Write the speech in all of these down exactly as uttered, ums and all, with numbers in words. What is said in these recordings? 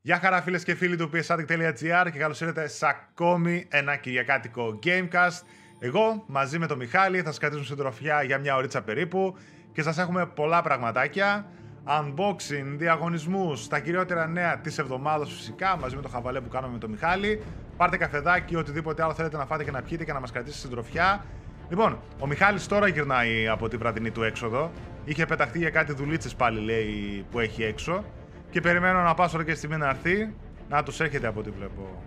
Γεια χαρά φίλες και φίλοι του πι ες addict τελεία τζι άρ και καλώς ήρθατε σε ακόμη ένα κυριακάτικο Gamecast. Εγώ μαζί με τον Μιχάλη θα σας κρατήσουμε συντροφιά για μια ωρίτσα περίπου και σας έχουμε πολλά πραγματάκια. Unboxing, διαγωνισμούς, τα κυριότερα νέα της εβδομάδας φυσικά μαζί με το χαβαλέ που κάνουμε με τον Μιχάλη. Πάρτε καφεδάκι, οτιδήποτε άλλο θέλετε να φάτε και να πιείτε και να μας κρατήσει συντροφιά. Λοιπόν, ο Μιχάλης τώρα γυρνάει από την βραδινή του έξοδο. Είχε πεταχτεί για κάτι δουλίτσες πάλι, λέει, που έχει έξω. Και περιμένω να πάω και στιγμή να έρθει. Να τους έρχεται από ό,τι βλέπω.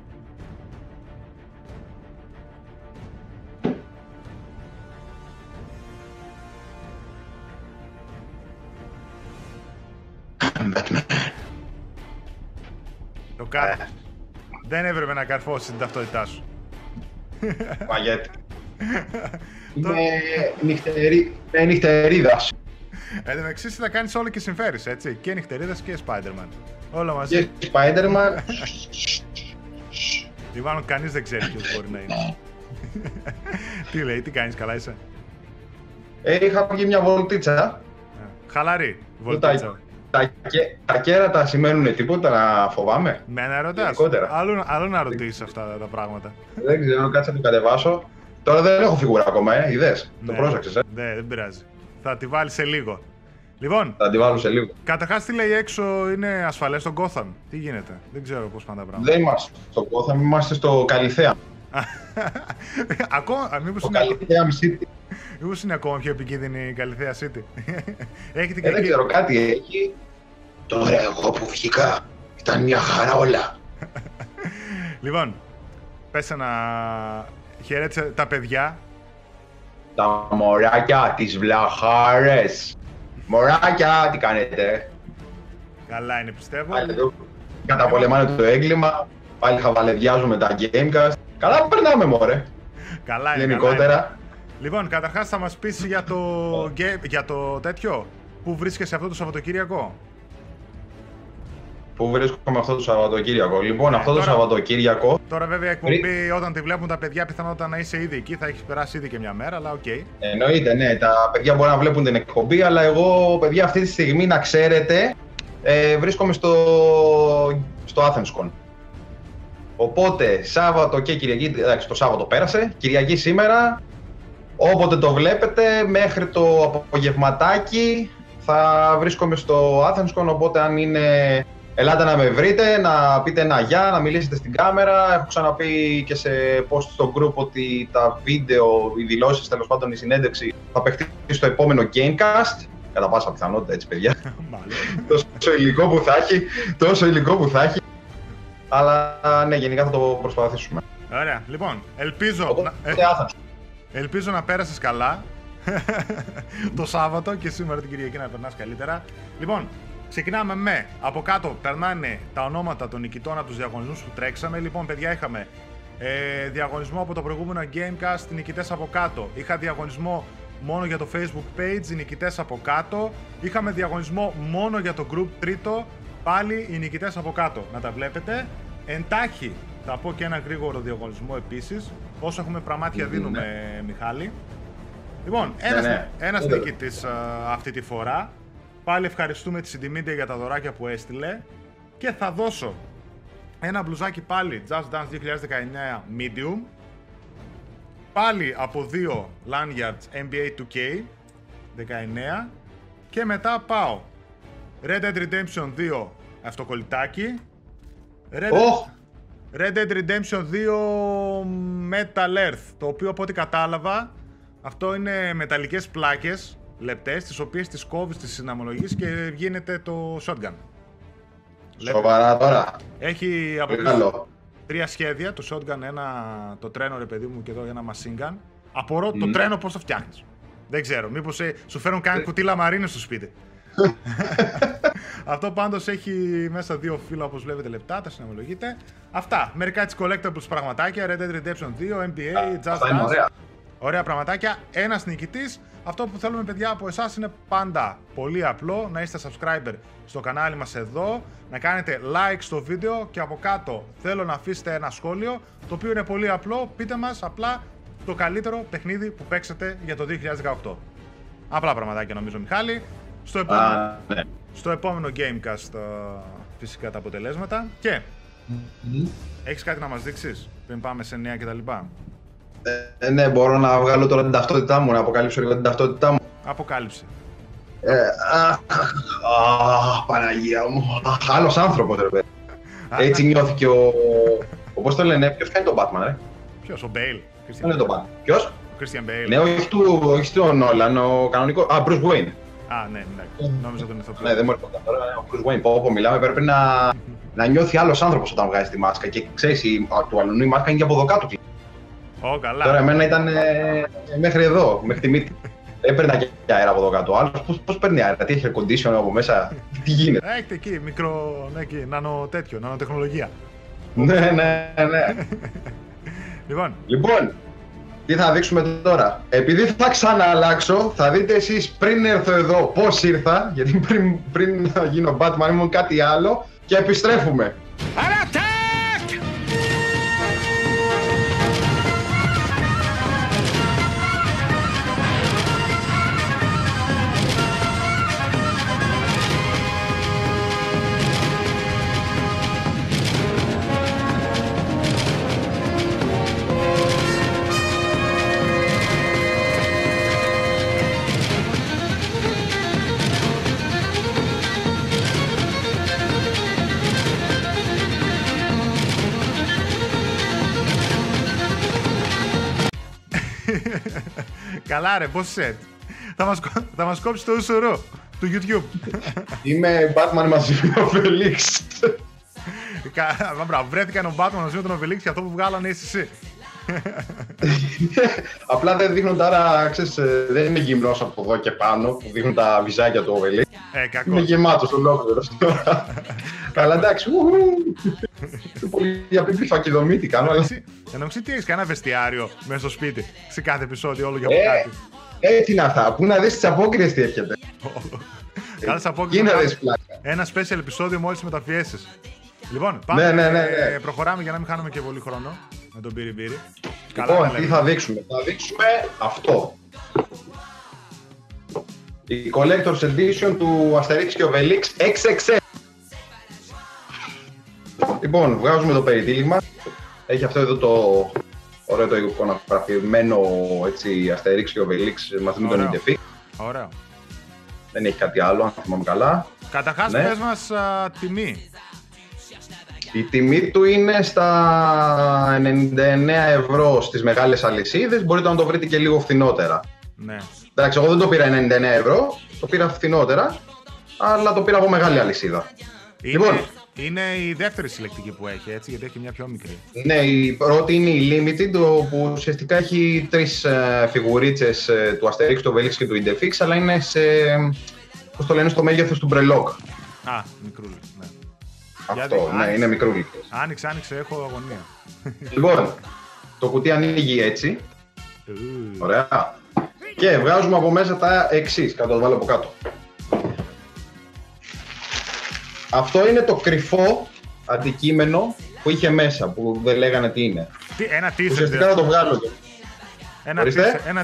Το κάτω. Δεν έπρεπε να καρφώσει την ταυτότητά σου. Παγιέται. Είναι νυχτερίδα σου. Εν τω μεταξύ θα κάνεις όλο και συμφέρεις, έτσι, και νυχτερίδας και Spider-Man. Όλα μαζί. Και Spider-Man. Λιβάνο, κανείς δεν ξέρει ποιος μπορεί να είναι. Τι λέει, τι κάνεις, καλά είσαι? Είχα βγει μια βολτίτσα. Χαλαρή βολτίτσα. Τα κέρατα σημαίνουν τίποτα να φοβάμαι? Με να ρωτάς, αλλού να ρωτήσεις αυτά τα πράγματα. Δεν ξέρω, κάτσε να το κατεβάσω. Τώρα δεν έχω φιγουρά ακόμα, είδες, το πρόσεξες. Δεν πειράζει. Θα τη βάλει σε λίγο. Λοιπόν, θα τη βάλω σε λίγο. Καταρχάς, τι λέει έξω, είναι ασφαλές στον Gotham? Τι γίνεται, δεν ξέρω πώς πάνε τα πράγματα. Δεν είμαστε στο Gotham, είμαστε στο Καλυθέα. Ακόμα, μήπως είναι... Καλυθέα City. Μήπως είναι ακόμα πιο επικίνδυνη η Καλυθέα City. Έχει την ε, δεν ξέρω, κάτι έχει. Τώρα εγώ που βγήκα, ήταν μια χαρά όλα. Λοιπόν, πέσε να χαιρέτησε τα παιδιά. Τα μωράκια, τις βλαχάρες. Μωράκια, τι κάνετε? Καλά είναι, πιστεύω. Πάλι εδώ, καταπολεμάνε το έγκλημα. Πάλι χαβαλεδιάζουμε τα Gamecast. Καλά περνάμε, μωρέ. Καλά είναι, γενικότερα. Καλά είναι. Λοιπόν, καταρχάς θα μας πεις για το, για το τέτοιο. Πού βρίσκεσαι αυτό το Σαββατοκύριακο? Πού βρίσκομαι αυτό το Σαββατοκύριακο? Λοιπόν, yeah, αυτό τώρα, το Σαββατοκύριακο. Τώρα, βέβαια, εκπομπή όταν τη βλέπουν τα παιδιά, πιθανότατα να είσαι ήδη εκεί, θα έχει περάσει ήδη και μια μέρα, αλλά οκ. Okay. Εννοείται, ναι. Τα παιδιά μπορεί να βλέπουν την εκπομπή, αλλά εγώ, παιδιά, αυτή τη στιγμή, να ξέρετε, ε, βρίσκομαι στο, στο Athenscon. Οπότε, Σάββατο και Κυριακή, εντάξει, το Σάββατο πέρασε, Κυριακή σήμερα, όποτε το βλέπετε, μέχρι το απογευματάκι θα βρίσκομαι στο Athenscon, οπότε αν είναι. Ελάτε να με βρείτε, να πείτε ένα γεια, να μιλήσετε στην κάμερα. Έχω ξαναπεί και σε post στο group ότι τα βίντεο, οι δηλώσεις, τέλος πάντων η συνέντευξη θα παιχτεί στο επόμενο Gamecast. Κατά πάσα πιθανότητα, έτσι παιδιά. Τόσο υλικό που θα έχει, τόσο υλικό που θα έχει. Αλλά ναι, γενικά θα το προσπαθήσουμε. Ωραία, λοιπόν, ελπίζω, οπότε, να... Ε... ελπίζω να πέρασες καλά το Σάββατο και σήμερα την Κυριακή να περνάς καλύτερα. Λοιπόν. Ξεκινάμε με, από κάτω περνάνε τα ονόματα των νικητών από τους διαγωνισμούς που τρέξαμε. Λοιπόν, παιδιά, είχαμε ε, διαγωνισμό από το προηγούμενο Gamecast, οι νικητές από κάτω. Είχα διαγωνισμό μόνο για το Facebook page, οι νικητές από κάτω. Είχαμε διαγωνισμό μόνο για το group τρίτο, πάλι οι νικητές από κάτω. Να τα βλέπετε. Εντάχει, θα πω και ένα γρήγορο διαγωνισμό επίσης. Όσο έχουμε πραμάτια δίνουμε, ναι. Μιχάλη. Λοιπόν, ένας, ναι, ναι. ένας ναι. νικητής α, αυτή τη φορά. Πάλι ευχαριστούμε τη Συντιμίντια για τα δωράκια που έστειλε και θα δώσω ένα μπλουζάκι πάλι Just Dance δύο χιλιάδες δεκαεννιά Medium, πάλι από δύο lanyards εν μπι έι two K δεκαεννιά και μετά πάω Red Dead Redemption δύο αυτοκολλητάκι, Red, oh. Red Dead Redemption δύο Metal Earth, το οποίο από ό,τι κατάλαβα αυτό είναι μεταλλικές πλάκες λεπτές, τις οποίες τις κόβεις, τις συναμολογείς και γίνεται το shotgun. Σοβαρά τώρα. Έχει από τρία σχέδια, το shotgun, ένα, το τρένο ρε παιδί μου και εδώ ένα machine gun. Απορώ mm. το τρένο πώς το φτιάχνεις. Δεν ξέρω, μήπως ε, σου φέρουν καν κουτί λαμαρίνες στο σπίτι. Αυτό πάντως έχει μέσα δύο φύλλα όπως βλέπετε λεπτά, τα συναμολογείτε. Αυτά, μερικά τις collectables πραγματάκια, Red Dead Redemption δύο, εν μπι έι, Just Dance. Ωραία πραγματάκια, ένας νικητής. Αυτό που θέλουμε παιδιά από εσάς είναι πάντα πολύ απλό, να είστε subscriber στο κανάλι μας εδώ, να κάνετε like στο βίντεο και από κάτω θέλω να αφήσετε ένα σχόλιο, το οποίο είναι πολύ απλό, πείτε μας απλά το καλύτερο παιχνίδι που παίξατε για το δύο χιλιάδες δεκαοκτώ. Απλά πραγματάκια νομίζω, Μιχάλη. Στο επόμενο, uh, ναι. στο επόμενο Gamecast φυσικά τα αποτελέσματα. Και mm-hmm. έχεις κάτι να μας δείξεις πριν πάμε σε νέα κτλ? Ε, ναι, μπορώ να βγάλω τώρα την ταυτότητά μου, να αποκαλύψω λίγο την ταυτότητά μου. Αποκάλυψη. Ε, α, α, Παναγία μου, άλλος άνθρωπος ρε παιδί. Έτσι νιώθηκε ο... ο πώς το λένε, ποιος κάνει τον Batman ρε? Ποιος, ο Μπέιλ? Ποιος είναι τον Batman? Ποιος? Ο Christian Bale. Ναι, όχι του, όχι στον Νόλαν, ο κανονικός, α, Bruce Wayne. Α, ναι, ναι, νόμιζα τον ηθοποιό. Ναι, δεν μου έρχονταν τώρα, ο Bruce Wayne, πω, πω, μιλάμε, πρέπει να, να νιώθει άλλος άνθρωπος όταν βγάζει τη μάσκα και ξέρεις, η, του αλλού η μάσκα είναι και από εδώ κάτω. Ω, καλά. Τώρα εμένα ήταν ε, μέχρι εδώ, μέχρι τη μύτη. Δεν παίρνει και αέρα από εδώ κάτω. Άλλος πώς, πώς παίρνει αέρα, τι έχει air conditioning από μέσα, τι γίνεται. Έχετε εκεί μικρό, ναι, εκεί, νανο τέτοιο, νανοτεχνολογία. Ναι, ναι, ναι. Λοιπόν. Λοιπόν, τι θα δείξουμε τώρα. Επειδή θα ξανααλλάξω, θα δείτε εσείς πριν έρθω εδώ πώς ήρθα, γιατί πριν, πριν γίνω Batman ήμουν κάτι άλλο και επιστρέφουμε. Άρα, καλά ρε, πώς είσαι? Θα μας, θα μας κόψει το ουσουρού του YouTube. Είμαι Batman μαζί με ο Felix. Βρέθηκαν ο Batman μαζί με τον Felix και αυτό που βγάλανε είσαι εσύ. Απλά δεν δείχνουν τώρα, ξέρεις, δεν είναι γυμνός από εδώ και πάνω που δείχνουν τα βυζάκια του ο Felix. Ε, κακό. Είναι γεμάτος ολόκληρος τώρα. Καλά, εντάξει. Για πριν τη φακεδομήτη κάνω. Εννοξύ τι έχεις, κανένα βεστιάριο μέσα στο σπίτι, σε κάθε επεισόδιο, όλο για από κάτι. Έτσι είναι αυτά, που να δεις τις απόκριες τι έρχεται. Καλά τις απόκριες, ένα special επεισόδιο μόλις μεταφιέσεις. Λοιπόν, πάμε, προχωράμε για να μην χάνουμε και πολύ χρόνο με τον πυρι-πυρι. Λοιπόν, τι θα δείξουμε, θα δείξουμε αυτό. Η Collector's Edition του Asterix και Obelix εξ εξ εξ. Λοιπόν, βγάζουμε το περιτύλιγμα. Έχει αυτό εδώ το ωραίο το εικονογραφημένο αστερίξ και οβελίξ μαζί με τον Ιντεφή. Ωραίο. Δεν έχει κάτι άλλο, αν θυμάμαι καλά. Καταρχάς, ναι. Πες μας α, τιμή. Η τιμή του είναι στα ενενήντα εννέα ευρώ στις μεγάλες αλυσίδες. Μπορείτε να το βρείτε και λίγο φθηνότερα. Ναι. Εντάξει, εγώ δεν το πήρα ενενήντα εννέα ευρώ, το πήρα φθηνότερα, αλλά το πήρα από μεγάλη αλυσίδα. Είναι... Λοιπόν, είναι η δεύτερη συλλεκτική που έχει, έτσι, γιατί έχει μια πιο μικρή. Ναι, η πρώτη είναι η Limited, που ουσιαστικά έχει τρεις ε, φιγουρίτσες ε, του Asterix, του Obelix και του Idefix, αλλά είναι σε, πώς το λένε, στο μέγεθος του Brelog. Α, μικρούλι, ναι. Αυτό, γιατί, ναι, άνοιξε, είναι μικρούλι. Άνοιξε, άνοιξε, έχω αγωνία. Λοιπόν, το κουτί ανοίγει έτσι. Ωραία. Και βγάζουμε από μέσα τα εξής, θα το βάλω από κάτω. Αυτό είναι το κρυφό αντικείμενο που είχε μέσα, που δεν λέγανε τι είναι. Ένα t-shirt. Ουσιαστικά θα το βγάλω. Ένα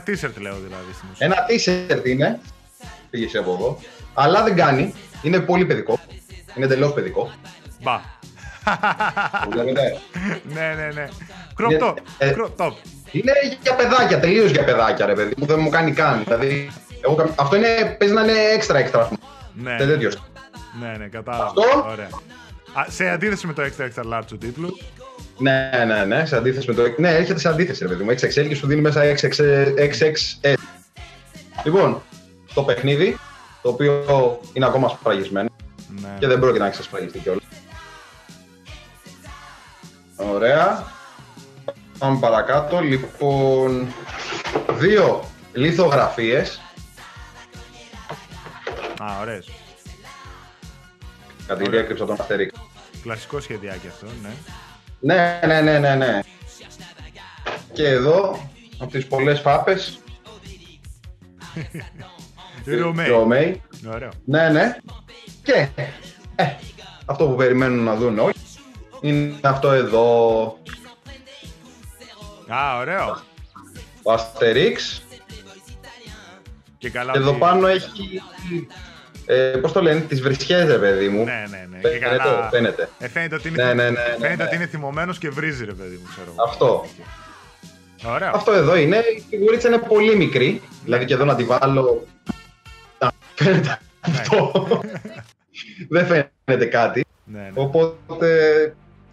t-shirt λέω δηλαδή. Ένα t-shirt είναι. Πήγε από εδώ. Αλλά δεν κάνει. Είναι πολύ παιδικό. Είναι εντελώς παιδικό. Μπα. Ναι, ναι, ναι. Crop top. Είναι για παιδάκια, τελείως για παιδάκια ρε παιδί. Δεν μου κάνει καν. Δηλαδή, αυτό είναι, παίζει να είναι έξτρα έξτρα. Ναι. Ναι, ναι, κατάλαβα. Αυτό. Ωραία. Α, σε αντίθεση με το extra extra large του τίτλου. Ναι, ναι, ναι, σε αντίθεση με το. Ναι, έρχεται σε αντίθεση, ρε παιδί μου. εξ εξ ελ και σου δίνει μέσα εξ εξ εξ. Λοιπόν, το παιχνίδι, το οποίο είναι ακόμα σφραγισμένο. Ναι. Και δεν πρόκειται να εξασφραγιστεί κιόλας. Ωραία. Πάμε παρακάτω. Λοιπόν, δύο λιθογραφίες. Α, ωραίες. Κάτι διέκρυψα τον Asterix. Κλασικό σχεδιάκι αυτό, ναι. Ναι, ναι, ναι, ναι, ναι. Και εδώ, από τις πολλές φάπες. Ρωμαίοι. Ναι, ναι. Και ε, αυτό που περιμένουν να δουν όλοι είναι αυτό εδώ. Α, ωραίο. Ο Asterix. Και καλά εδώ ότι... πάνω έχει, ε, πώς το λένε, τις βρισχές, ρε παιδί μου. Ναι, ναι, ναι. Φαίνεται, και καλά... φαίνεται. Ε, φαίνεται ότι είναι, ναι, ναι, ναι, ναι, ναι, ναι. Ότι είναι θυμωμένος και βρίζει, ρε παιδί μου, ξέρω. Αυτό. Ωραία. Αυτό εδώ είναι, η φιγουρίτσα είναι πολύ μικρή, δηλαδή και εδώ να τη βάλω, φαίνεται αυτό, δεν φαίνεται κάτι, ναι, ναι. Οπότε,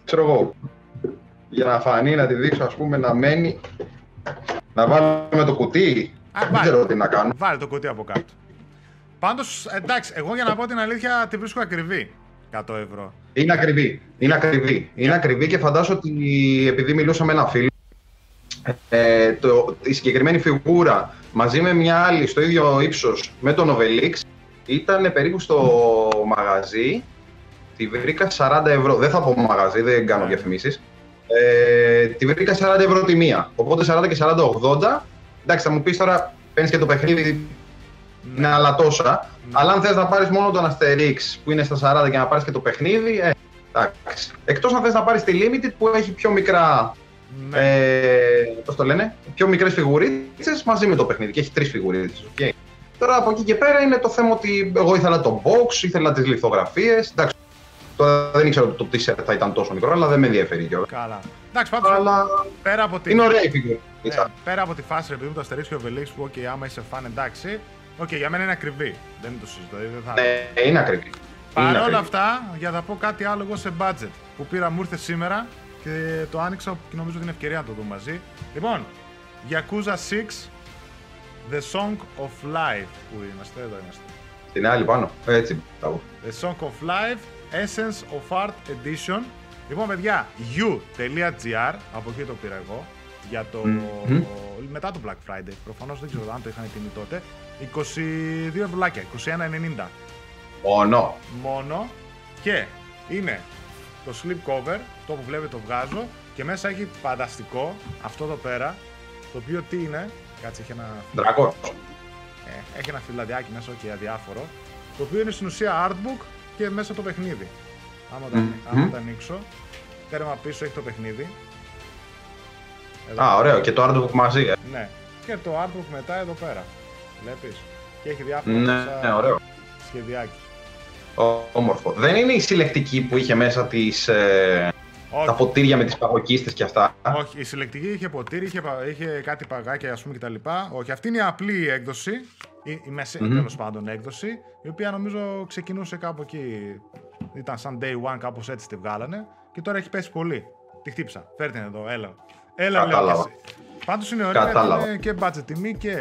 ξέρω εγώ, για να φανεί, να τη δείξω, ας πούμε, να μένει, να βάλουμε το κουτί, Α, δεν βάλε, ξέρω τι να κάνω. Βάλε το κουτί από κάτω. Πάντως, εντάξει, εγώ για να πω την αλήθεια τη βρίσκω ακριβή. εκατό ευρώ. Είναι ακριβή, είναι ακριβή, είναι ακριβή και φαντάζομαι ότι επειδή μιλούσα με ένα φίλο, Ε, το, η συγκεκριμένη φιγούρα μαζί με μια άλλη στο ίδιο ύψος με τον Οβελίξ ήταν περίπου στο μαγαζί, τη βρήκα σαράντα ευρώ, δεν θα πω μαγαζί, δεν κάνω διαφημίσεις, ε, τη βρήκα σαράντα ευρώ τη μία, οπότε σαράντα και σαράντα ογδόντα, εντάξει θα μου πεις τώρα παίρνεις και το παιχνίδι, είναι άλλα τόσα, αλλά αν θες να πάρεις μόνο τον Αστερίξ που είναι στα σαράντα και να πάρεις και το παιχνίδι, ε, εντάξει, εκτός αν θες να πάρεις τη Limited που έχει πιο μικρά, ναι. Ε, πώς το λένε, πιο μικρές φιγουρίτσες μαζί με το παιχνίδι και έχει τρεις φιγουρίτσες. Okay. Τώρα από εκεί και πέρα είναι το θέμα ότι εγώ ήθελα το box, ήθελα τις λιθογραφίες. Εντάξει, τώρα δεν ήξερα ότι το t-shirt θα ήταν τόσο μικρό, αλλά δεν με ενδιαφέρει κιόλας. Καλά. Εντάξει, πάντως, αλλά... πέρα από τη... είναι ωραία η φιγουρίτσα. Ναι, πέρα από τη φάση, επειδή μου το Αστερίξ και ο Obelix που, okay, άμα είσαι φαν, εντάξει. Οκ, okay, για μένα είναι ακριβή. Δεν το συζητώ, δεν θα... Ναι, είναι ακριβή. Παρ' όλα αυτά, για να πω κάτι άλλο εγώ σε budget που πήρα, μου ήρθε σήμερα. Και το άνοιξα και νομίζω την ευκαιρία να το δούμε μαζί. Λοιπόν, Yakuza έξι, The Song of Life. Πού είμαστε, εδώ είμαστε. Την άλλη πάνω, έτσι. The Song of Life, Essence of Art Edition. Λοιπόν, παιδιά, γιου τελεία τζι αρ, από εκεί το πήρα εγώ. Για το... Mm-hmm. Μετά το Black Friday. Προφανώς δεν ξέρω αν το είχαν τιμή τότε. είκοσι δύο ευρουλάκια, είκοσι ένα ενενήντα. Μόνο. Μόνο. Και είναι το sleep cover, το που βλέπετε το βγάζω και μέσα έχει φανταστικό αυτό εδώ πέρα, το οποίο τι είναι, κάτσε, έχει ένα Dragon. Ε, έχει ένα φυλαδιάκι μέσα, όχι okay, αδιάφορο, το οποίο είναι στην ουσία artbook και μέσα το παιχνίδι. Άμα το mm-hmm. ανοίξω, τέρμα πίσω έχει το παιχνίδι. Εδώ Α, ωραίο, και το artbook μαζί, ε. Ναι, και το artbook μετά εδώ πέρα, βλέπεις, και έχει διάφορα ναι, μέσα ωραίο. Σχεδιάκι. Όμορφο. Δεν είναι η συλλεκτική που είχε μέσα τις, ε, τα ποτήρια με τις παγωκίστες και αυτά. Όχι, η συλλεκτική είχε ποτήρι, είχε, είχε κάτι παγάκια ας πούμε και τα λοιπά. Όχι, αυτή είναι η απλή έκδοση, η, η μεσ... mm-hmm. τέλος πάντων έκδοση, η οποία νομίζω ξεκινούσε κάπου εκεί, ήταν σαν day one κάπως έτσι τη βγάλανε και τώρα έχει πέσει πολύ. Τη χτύψα, φέρ' την εδώ, έλα. Έλα λέω και εσύ. Πάντως είναι ωραία, είναι και budget τιμή και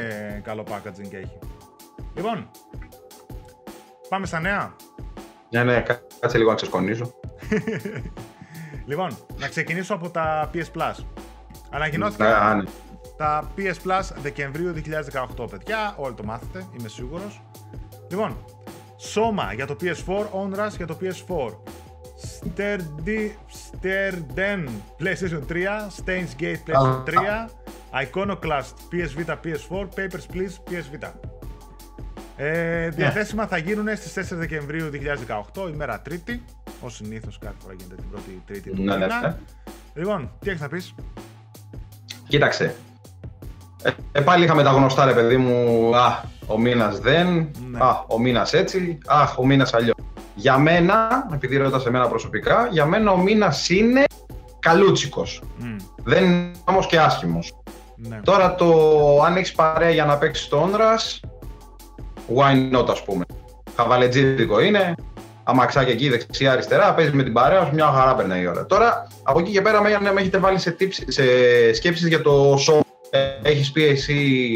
καλό packaging και έχει. Λοιπόν, πάμε στα νέα. Ναι, ναι, κάτσε λίγο να ξεσκονίσω. Λοιπόν, να ξεκινήσω από τα πι ες Plus. Ανακοινώθηκαν ναι. τα πι ες Plus Δεκεμβρίου δύο χιλιάδες δεκαοκτώ, παιδιά. Όλοι το μάθετε, είμαι σίγουρος. Λοιπόν, SOMA για το πι ες φορ, Onrush για το πι ες φορ. Sterden PlayStation τρία, Steins Gate PlayStation τρία, Iconoclast πι ες Vita, πι ες φορ, Papers Please, πι ες Vita. Ε, διαθέσιμα yeah. θα γίνουν στις τέσσερα Δεκεμβρίου δύο χιλιάδες δεκαοκτώ, ημέρα Τρίτη. Ως συνήθως κάθε φορά γίνεται την πρώτη Τρίτη του μήνα. Ναι. Λοιπόν, τι έχεις να πεις? Κοίταξε. Ε, πάλι είχαμε τα γνωστά, ρε παιδί μου. Α, ο μήνας δεν. Ναι. Α, ο μήνας έτσι. Α, ο μήνας αλλιώς. Για μένα, επειδή ρώτας εμένα προσωπικά, για μένα ο μήνας είναι καλούτσικος. Mm. Δεν είναι όμως και άσχημος. Ναι. Τώρα το αν έχεις παρέα για να παίξεις το Onrush, why not, ας πούμε. Χαβαλετζίδικο είναι, αμαξάκι εκεί δεξιά-αριστερά, παίζει με την παρέα, μια χαρά περνάει η ώρα. Τώρα, από εκεί και πέρα, με έχετε βάλει σε, σε σκέψεις για το show. Έχεις πει εσύ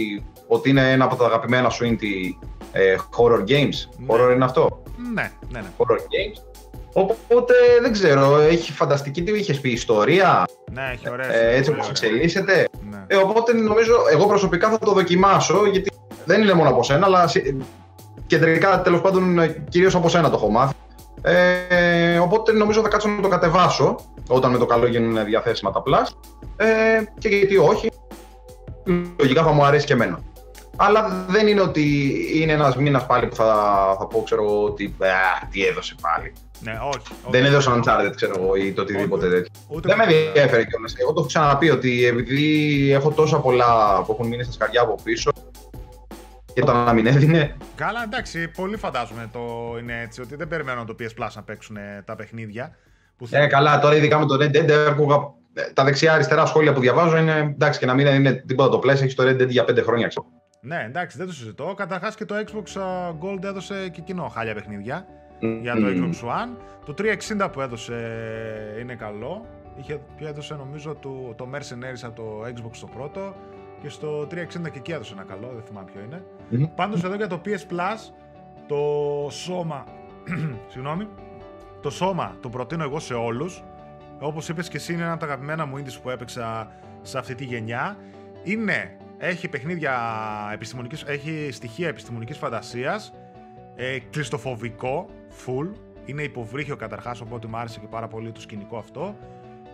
ότι είναι ένα από τα αγαπημένα σου indie ε, horror games. Ναι. Horror είναι αυτό. Ναι, ναι, ναι. Horror games. Οπότε, δεν ξέρω, έχει φανταστική, τι είχες πει, ιστορία. Ναι, έχει ωραία. Ε, έτσι όπως εξελίσσεται. Ναι. Ε, οπότε, νομίζω, εγώ προσωπικά θα το δοκιμάσω, γιατί δεν είναι μόνο από σένα, αλλά κεντρικά τέλος πάντων κυρίως από σένα το έχω μάθει. Ε, οπότε νομίζω θα κάτσω να το κατεβάσω όταν με το καλό γίνουν διαθέσιμα τα Plus. Ε, και γιατί όχι, λογικά θα μου αρέσει και εμένα. Αλλά δεν είναι ότι είναι ένας μήνας πάλι που θα, θα πω, ξέρω, ότι α, τι έδωσε πάλι. Ναι, όχι, όχι. Δεν έδωσε Uncharted, ξέρω εγώ, ή το οτιδήποτε ούτε, τέτοιο. Ούτε, δεν ούτε, με ενδιαφέρει κιόλας. Εγώ το έχω ξαναπεί ότι επειδή έχω τόσα πολλά που έχουν μείνει στα σκαριά από πίσω. και το να μην έδινε. Καλά, εντάξει, πολλοί φαντάζομαι το είναι έτσι, ότι δεν περιμένουν το πι ες Plus να παίξουν τα παιχνίδια. Που... Ε, καλά, τώρα ειδικά με το Red Dead, άκουγα τα δεξιά-αριστερά σχόλια που διαβάζω είναι εντάξει, και να μην είναι τίποτα το πλαίσιο, έχεις το Red Dead για πέντε χρόνια. Ξέρω. Ναι, εντάξει, δεν το συζητώ. Καταρχάς και το Xbox Gold έδωσε και κοινό χάλια παιχνίδια mm. για το Xbox One. Το τριακόσια εξήντα που έδωσε είναι καλό. Είχε, έδωσε νομίζω το, το Mercenaries από το Xbox το πρώτο και στο τριακόσια εξήντα και εκεί έδωσε ένα καλό, δεν θυμάμαι ποιο είναι. Mm-hmm. Πάντως εδώ για το πι ες Plus, το SOMA, συγγνώμη, το SOMA το προτείνω εγώ σε όλους. Όπως είπες και εσύ είναι ένα από τα αγαπημένα μου indies που έπαιξα σε αυτή τη γενιά. Είναι, έχει παιχνίδια επιστημονικής, έχει στοιχεία επιστημονικής φαντασίας, ε, κλειστοφοβικό, full, είναι υποβρύχιο καταρχάς, οπότε μου άρεσε και πάρα πολύ το σκηνικό αυτό.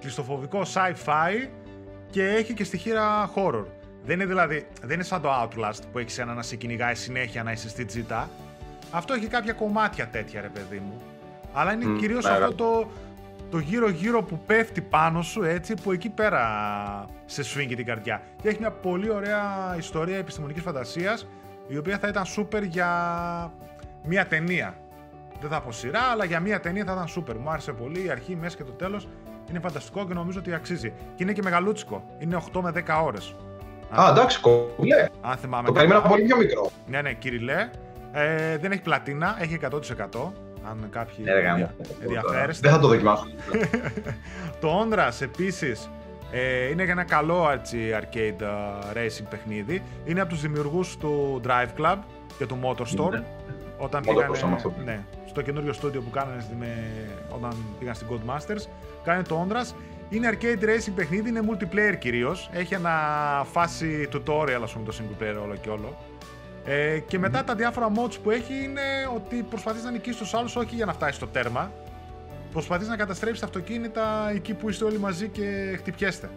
Κλειστοφοβικό sci-fi και έχει και στοιχεία horror. Δεν είναι δηλαδή, δεν είναι σαν το Outlast που έχεις ένα να σε κυνηγάει συνέχεια να είσαι στη τζίτα. Αυτό έχει κάποια κομμάτια τέτοια ρε παιδί μου. Αλλά είναι mm, κυρίως πέρα. αυτό το, το γύρω-γύρω που πέφτει πάνω σου έτσι που εκεί πέρα σε σφίγγει την καρδιά. Και έχει μια πολύ ωραία ιστορία επιστημονικής φαντασίας η οποία θα ήταν super για μια ταινία. Δεν θα πω σειρά, αλλά για μια ταινία θα ήταν super. Μου άρεσε πολύ η αρχή, η μέση και το τέλος. Είναι φανταστικό και νομίζω ότι αξίζει. Και είναι και μεγαλούτσικο. Είναι οκτώ με δέκα ώρες. Α, εντάξει, κομπλέ. Αν θυμάμαι. Το περίμενα πολύ πιο μικρό. Ναι, ναι, κυριλέ. Ε, δεν έχει πλατίνα, έχει εκατό τοις εκατό. Αν κάποιοι ενδιαφέρεστε. Δεν θα το δοκιμάσω. Το Onrush επίσης ε, είναι ένα καλό arcade racing παιχνίδι. Είναι από τους δημιουργούς του Drive Club και του Motor Storm. Όταν πήγανε, ναι, στο καινούριο στούντιο που κάνανε όταν πήγαν στην Gold Masters, κάνει το Onrush. Είναι arcade racing παιχνίδι, είναι multiplayer κυρίως. Έχει ένα φάση tutorial, ας πούμε, το single player όλο και όλο. Ε, και μετά mm. τα διάφορα modes που έχει είναι ότι προσπαθείς να νικήσεις τους άλλους, όχι για να φτάσεις στο τέρμα. Προσπαθείς να καταστρέψεις τα αυτοκίνητα εκεί που είστε όλοι μαζί και χτυπιέστε.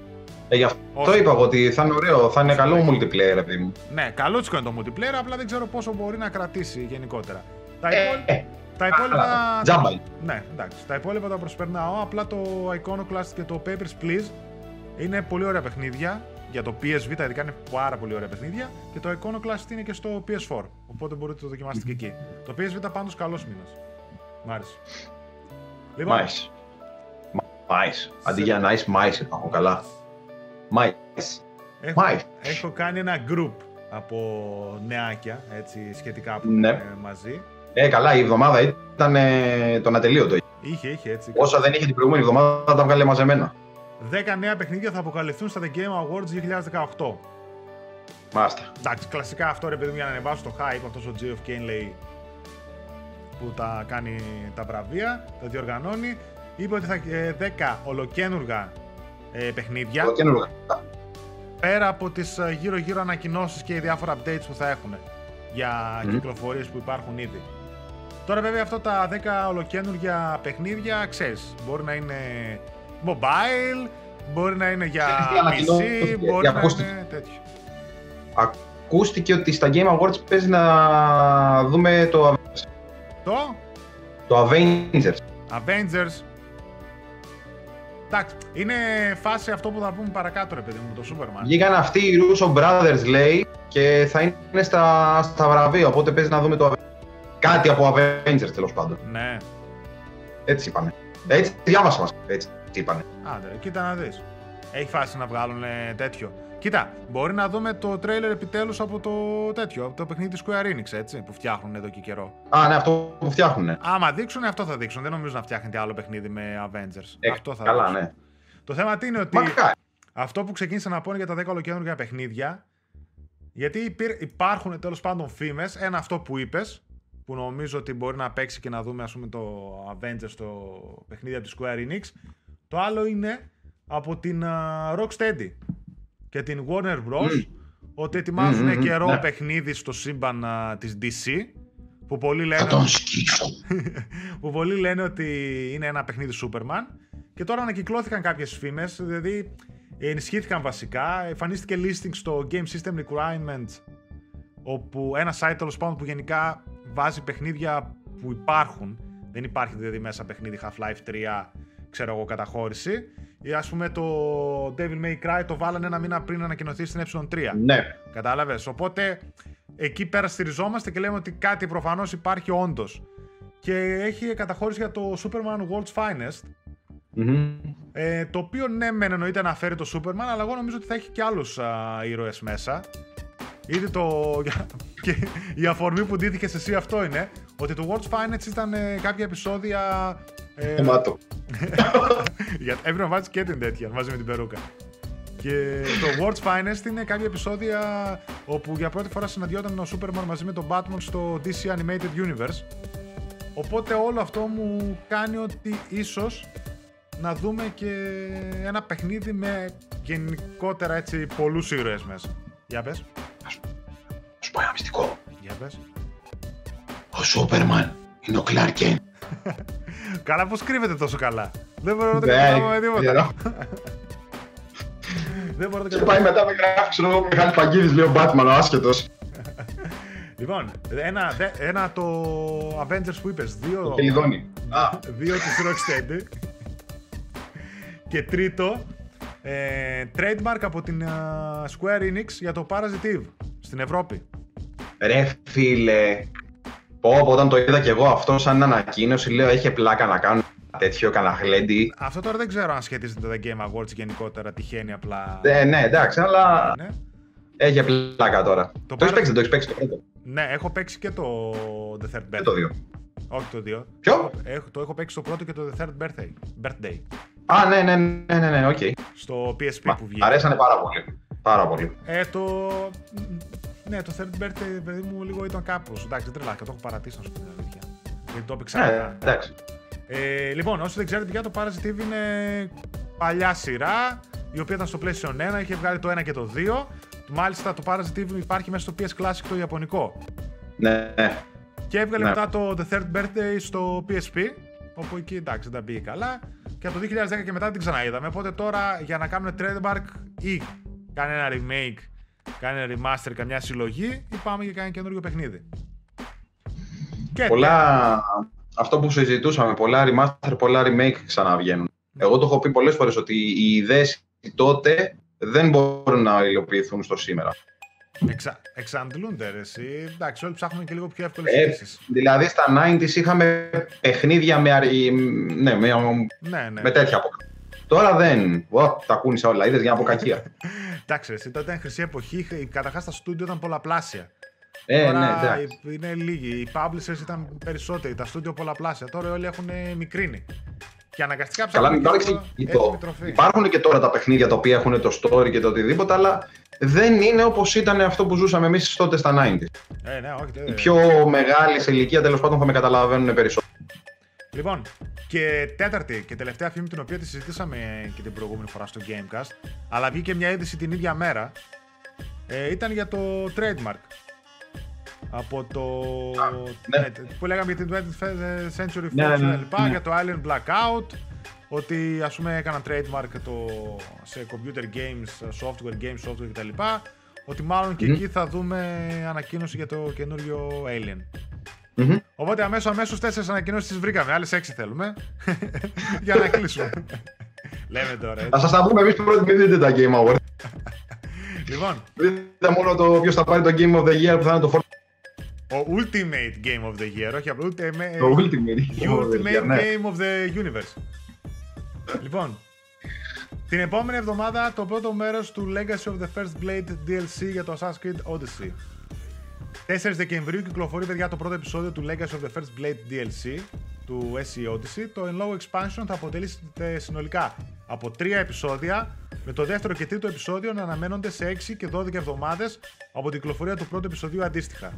Ε, γι' αυτό όχι. είπα ότι θα είναι ωραίο, θα είναι καλό multiplayer, παιδί μου. Ναι, καλό τσικο είναι το multiplayer, απλά δεν ξέρω πόσο μπορεί να κρατήσει γενικότερα. Τα, ε, υπόλοι... ε, τα υπόλοιπα. Α, τα... Ναι, εντάξει. Τα υπόλοιπα τα προσπερνάω. Απλά το Iconoclast και το Papers Please είναι πολύ ωραία παιχνίδια. Για το πι ες βι, ειδικά είναι πάρα πολύ ωραία παιχνίδια. Και το Iconoclast είναι και στο πι ες φορ. Οπότε μπορείτε να το δοκιμάσετε και εκεί. Το πι ες βι πάντως καλός μήνας. Μ' άρεσε. Λοιπόν. Nice. Nice. Αντί για nice, nice υπάρχουν καλά. Μάλιστα. Έχω, έχω κάνει ένα group από νεάκια, έτσι, σχετικά που ναι. μαζί. Ε, καλά, η εβδομάδα ήταν ε, τον ατελείωτο. Είχε, είχε έτσι. Όσα καλά. δεν είχε την προηγούμενη εβδομάδα θα τα βγάλε μαζεμένα. δέκα νέα παιχνίδια θα αποκαλυφθούν στα The Game Awards δύο χιλιάδες δεκαοκτώ. Μάλιστα. Εντάξει, κλασικά αυτό ρε παιδί μου για να ανεβάσω το hype, αυτός ο Geoff Keighley λέει που τα κάνει τα βραβεία, τα διοργανώνει. Είπε ότι θα ε, δέκα ολοκένουργα Ε, παιχνίδια, πέρα από τις γύρω-γύρω ανακοινώσεις και οι διάφορα updates που θα έχουν για mm. κυκλοφορίες που υπάρχουν ήδη. Τώρα βέβαια αυτά τα δέκα ολοκένουργια παιχνίδια, ξέρεις, μπορεί να είναι mobile, μπορεί να είναι για πι σι, μπορεί για να ακούστηκε. είναι τέτοιο. Ακούστηκε ότι στα Game Awards παίζει να δούμε το Avengers. Το? Το Avengers. Avengers. Εντάξει, είναι φάση αυτό που θα πούμε παρακάτω ρε παιδί μου, το Superman. Βγήκαν αυτοί οι Russo Brothers λέει και θα είναι στα, στα βραβεία, οπότε παίζει να δούμε το κάτι από Avengers τέλος πάντων. Ναι. Έτσι είπανε. Έτσι διάβασα μας, έτσι είπανε. Άντε ρε, κοίτα να δεις. Έχει φάση να βγάλουν τέτοιο. Κοίτα, μπορεί να δούμε το τρέιλερ επιτέλους από το τέτοιο, από το παιχνίδι της Square Enix, έτσι, που φτιάχνουν εδώ και καιρό. Α, ναι, αυτό που φτιάχνουν. Άμα δείξουν, αυτό θα δείξουν. Δεν νομίζω να φτιάχνετε άλλο παιχνίδι με Avengers. Ε, αυτό θα καλά, δείξουν. Ναι. Το θέμα τι είναι ότι Μακά. αυτό που ξεκίνησα να πω είναι για τα δέκα ολοκένουργια παιχνίδια, γιατί υπάρχουν τέλος πάντων φήμες, ένα αυτό που είπες, που νομίζω ότι μπορεί να παίξει και να δούμε ας πούμε, το Avengers, το παιχνίδι από τη Square Enix. Το άλλο είναι από την uh, Rocksteady και την Warner Bros. Mm. Ότι ετοιμάζουν mm-hmm, καιρό ναι. παιχνίδι στο σύμπαν uh, της ντι σι που πολλοί, λένε... που πολλοί λένε ότι είναι ένα παιχνίδι Superman και τώρα ανακυκλώθηκαν κάποιες φήμες, δηλαδή ενισχύθηκαν βασικά, εμφανίστηκε listing στο Game System Requirements όπου ένα site τέλος πάντων που γενικά βάζει παιχνίδια που υπάρχουν, δεν υπάρχει δηλαδή μέσα παιχνίδι Half-Life τρία, ξέρω εγώ, καταχώρηση. Ή ας πούμε το Devil May Cry το βάλανε ένα μήνα πριν ανακοινωθεί στην ε τρία. Ναι. Κατάλαβες. Οπότε Εκεί πέρα στηριζόμαστε και λέμε ότι κάτι προφανώς υπάρχει όντως. Και έχει καταχώρηση για το Superman World's Finest. Mm-hmm. Ε, το οποίο ναι, μεν εννοείται να φέρει το Superman, αλλά εγώ νομίζω ότι θα έχει και άλλους α, ήρωες μέσα. Ήδη το. Και η αφορμή που ντύθηκες εσύ αυτό είναι ότι το World's Finest ήταν ε, κάποια επεισόδια. Τομάτο. Ε, έπρεπε να βάλεις και την τέτοια μαζί με την περούκα. Και το World's Finest είναι κάποια επεισόδια όπου για πρώτη φορά συναντιόταν ο Superman μαζί με τον Batman στο ντι σι Animated Universe. Οπότε όλο αυτό μου κάνει ότι ίσως να δούμε και ένα παιχνίδι με γενικότερα έτσι πολλούς ήρωες μέσα. Για πες. Να σου, σου πω ένα μυστικό. Για πες. Ο Superman είναι ο Clark Kent. Καλά, πως κρύβεται τόσο καλά. Δεν μπορώ να το καταλάβω τίποτα. Δεν μπορώ να το καταλάβω. Και πάει μετά με γράφει, ξέρω εγώ, Μιχάλης Παγκίδης, λέει ο Batman, ο άσχετος. Λοιπόν, ένα, ένα το Avengers που είπες, δύο το Τελειδώνει. Δύο της Rocksteady. Και τρίτο, ε, trademark από την uh, Square Enix για το Parasite Eve στην Ευρώπη. Ρε φίλε, πω, όταν το είδα και εγώ αυτό σαν ανακοίνωση, λέω είχε πλάκα να κάνουν τέτοιο καναχλέντι. Αυτό τώρα δεν ξέρω αν σχετίζεται με τα Game Awards γενικότερα, τυχαίνει απλά. Ε, ναι, εντάξει, αλλά ναι. Έχει πλάκα τώρα. Το, το παρα... έχεις παίξει, το έχεις παίξει το πρώτο. Ναι, έχω παίξει και το The Third Birthday. Και το δύο. Όχι το δύο. Ποιο? Έχω, το έχω παίξει το πρώτο και το The Third Birthday. Birthday. Α, ναι, ναι, ναι, ναι, ναι, okay. Στο πι ες πι μα, που βγήκε. Αρέσανε πάρα πολύ. Πάρα πολύ. Ε, το... Ναι, το Third Birthday, παιδί μου, λίγο ήταν κάπως. Εντάξει, δεν τρελάκα, το έχω παρατήσει, να σου πω την αλήθεια. Γιατί το έπαιξα. Ναι, εντάξει. Ε, λοιπόν, όσοι δεν ξέρετε, για το Parasite Eve είναι παλιά σειρά, η οποία ήταν στο PlayStation ένα, είχε βγάλει το ένα και το δύο. Μάλιστα, το Parasite Eve υπάρχει μέσα στο πι ες Classic το Ιαπωνικό. Ναι, ναι. Και έβγαλε ναι. μετά το The Third Birthday στο πι ες πι, όπου εκεί εντάξει δεν τα πήγε καλά. Και από το δύο χιλιάδες δέκα και μετά την ξαναείδαμε. Οπότε τώρα για να κάνουν trademark ή κάνει ένα remake, κάνει ένα remaster, καμιά συλλογή, ή πάμε και κάνει καινούργιο παιχνίδι. Και πολλά... Και... Αυτό που συζητούσαμε, πολλά remaster, πολλά remake ξαναβγαίνουν. Mm. Εγώ το έχω πει πολλές φορές ότι οι ιδέες τότε δεν μπορούν να υλοποιηθούν στο σήμερα. Εξα... Εξαντλούνται ρε εσύ, εντάξει, όλοι ψάχνουν και λίγο πιο εύκολες ειδήσεις. Ε, δηλαδή στα ενενήντα είχαμε παιχνίδια με, αρι... ναι, με... Ναι, ναι. με τέτοια αποκαλύψη. Τώρα δεν, wow, τα κούνησα όλα, είδες για να πω κακία. Εντάξει εσύ, τότε ήταν χρυσή εποχή, καταρχάς τα στούντιο ήταν πολλαπλάσια. Ε, τώρα ναι, είναι λίγοι, οι publishers ήταν περισσότεροι, τα στούντιο πολλαπλάσια, τώρα όλοι έχουν μικρίνει. Και αναγκαστικά ψάχνουν τροφή. Υπάρχουν και τώρα τα παιχνίδια τα οποία έχουν το story και το οτιδήποτε, αλλά δεν είναι όπως ήταν αυτό που ζούσαμε εμείς τότε στα ενενήντα. Ε, ναι, όχι, δε, δε. Οι πιο μεγάλη σε ηλικία τέλος πάντων θα με καταλαβαίνουν περισσότερο. Λοιπόν, και τέταρτη και τελευταία φήμη την οποία τη συζητήσαμε και την προηγούμενη φορά στο Gamecast, αλλά βγήκε μια είδηση την ίδια μέρα, ε, ήταν για το trademark. Από το. Α, ναι. Ναι, που λέγαμε για την twentieth Century Fox ναι, ναι, ναι, ναι. λοιπά, ναι. για το Alien Blackout. Ότι ας πούμε έκαναν trademark το, σε computer games, software games, software κτλ. Ότι μάλλον και mm-hmm. εκεί θα δούμε ανακοίνωση για το καινούριο Alien. Mm-hmm. Οπότε αμέσως αμέσως τέσσερις ανακοινώσεις τις βρήκαμε. Άλλες έξι θέλουμε. για να κλείσουμε. Λέμε τώρα. Έτσι. Ας σας τα πούμε εμείς πρώτα, μην δείτε τα Game Awards. Λοιπόν. Δείτε μόνο το ποιος θα πάρει το Game of the Year που θα είναι το Fortnite. Ο Ultimate Game of the Year, όχι απλά Ultimate, το Ultimate, Game, Ultimate of year, ναι. Game of the Universe. Λοιπόν, την επόμενη εβδομάδα το πρώτο μέρος του Legacy of the First Blade ντι ελ σι για το Assassin's Creed Odyssey. τέσσερις Δεκεμβρίου κυκλοφορεί παιδιά το πρώτο επεισόδιο του Legacy of the First Blade ντι ελ σι του ες ι Odyssey. Το εν λόγω expansion θα αποτελείται συνολικά από τρία επεισόδια, με το δεύτερο και τρίτο επεισόδιο να αναμένονται σε έξι και δώδεκα εβδομάδες από την κυκλοφορία του πρώτου επεισοδίου αντίστοιχα.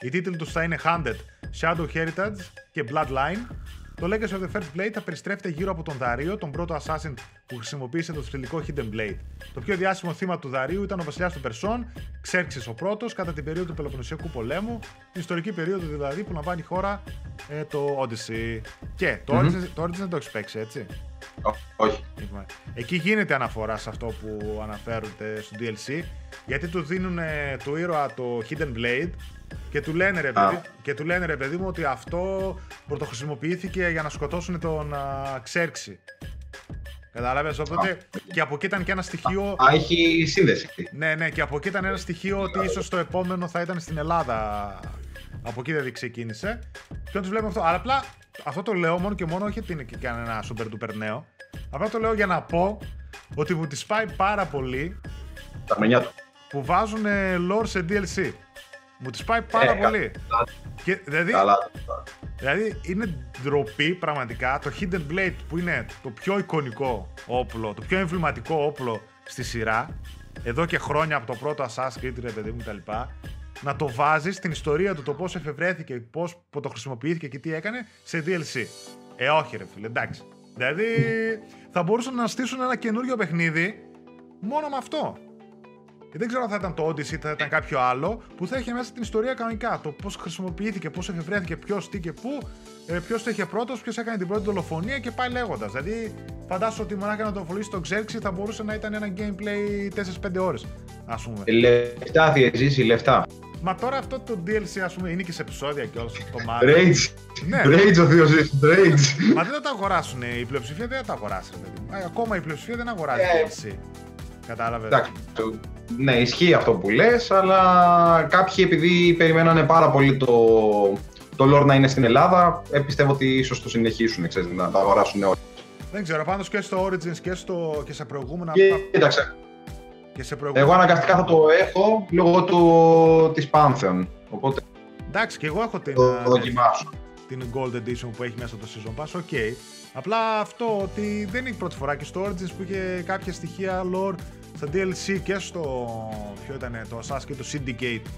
Οι τίτλοι τους θα είναι Hunted, Shadow Heritage και Bloodline. Το Legacy of the First Blade θα περιστρέφεται γύρω από τον Δαρείο, τον πρώτο assassin που χρησιμοποίησε το στυλικό Hidden Blade. Το πιο διάσημο θύμα του Δαρείου ήταν ο βασιλιάς των Περσών, Ξέρξης ο πρώτος, κατά την περίοδο του Πελοποννησιακού πολέμου, την ιστορική περίοδο δηλαδή που λαμβάνει η χώρα ε, το Odyssey. Και το mm-hmm. Odyssey, το Odyssey δεν το έχεις παίξει, έτσι. Όχι. Εκεί γίνεται αναφορά σε αυτό που αναφέρονται στο ντι ελ σι, γιατί του δίνουν ε, του ήρωα το Hidden Blade και του λένε ρε παιδί, και του λένε, ρε, παιδί μου ότι αυτό πρωτοχρησιμοποιήθηκε για να σκοτώσουν τον α, Ξέρξη. Κατάλαβες, οπότε και από εκεί ήταν και ένα στοιχείο. Α, έχει σύνδεση. Ναι, ναι, και από εκεί ήταν ένα στοιχείο ότι ίσως το επόμενο θα ήταν στην Ελλάδα. Από εκεί δηλαδή ξεκίνησε. Και όντως βλέπουμε αυτό. Αλλά απλά αυτό το λέω μόνο και μόνο, όχι ότι είναι και κανένα super duper νέο. Απλά το λέω για να πω ότι μου τη πάει πάρα πολύ. Τα μενιά του. Που βάζουν lore σε ντι ελ σι. Μου τη πάει πάρα ε, πολύ. Καλά. Και, δηλαδή, καλά. Δηλαδή είναι ντροπή πραγματικά το Hidden Blade που είναι το πιο εικονικό όπλο, το πιο εμβληματικό όπλο στη σειρά, εδώ και χρόνια από το πρώτο Assassin's Creed, ρε παιδί μου, κτλ. Να το βάζεις στην ιστορία του, το πώς εφευρέθηκε, πώς το χρησιμοποιήθηκε και τι έκανε σε ντι ελ σι. Ε, όχι, ρε φίλε, εντάξει. Δηλαδή θα μπορούσαν να στήσουν ένα καινούριο παιχνίδι μόνο με αυτό. Και δεν ξέρω αν θα ήταν το Odyssey ή θα ήταν κάποιο άλλο που θα είχε μέσα την ιστορία κανονικά. Το πώς χρησιμοποιήθηκε, πώς εφευρέθηκε, ποιος τι και πού, ποιος το είχε πρώτος, ποιος έκανε την πρώτη δολοφονία και πάει λέγοντας. Δηλαδή, φαντάσου ότι μονάχα να το φορήσει τον Ξέρξη θα μπορούσε να ήταν ένα gameplay τέσσερις πέντε ώρες, ας πούμε. Λεφτά διεζήσει, λεφτά. Μα τώρα αυτό το ντι ελ σι, ας πούμε, είναι και σε επεισόδια και όλες το μάτι. Rage. Ναι. Rage ο Θεός, Rage. Μα δεν θα τα αγοράσουν, η πλειοψηφία δεν θα τα αγοράσει. Δηλαδή. Ακόμα η πλειοψηφία δεν αγοράζει yeah. ντι ελ σι. Κατάλαβε. Εντάξει. Ναι, ισχύει αυτό που λες, αλλά κάποιοι επειδή περιμένανε πάρα πολύ το, το lore να είναι στην Ελλάδα, πιστεύω ότι ίσως το συνεχίσουν, ξέρεις, να τα αγοράσουν όλοι. Δεν ξέρω, πάντως και στο Origins και, στο, και σε προηγούμενα... Κοίταξε, προηγούμενα... εγώ αναγκαστικά θα το έχω λόγω του, της Pantheon, οπότε... Εντάξει, και εγώ έχω την, το, το την Gold Edition που έχει μέσα το Season Pass, οκ. Okay. Απλά αυτό ότι δεν είναι η πρώτη φορά και στο Origins που είχε κάποια στοιχεία lore στα ντι ελ σι και στο ποιο ήταν το Assassin's και το Syndicate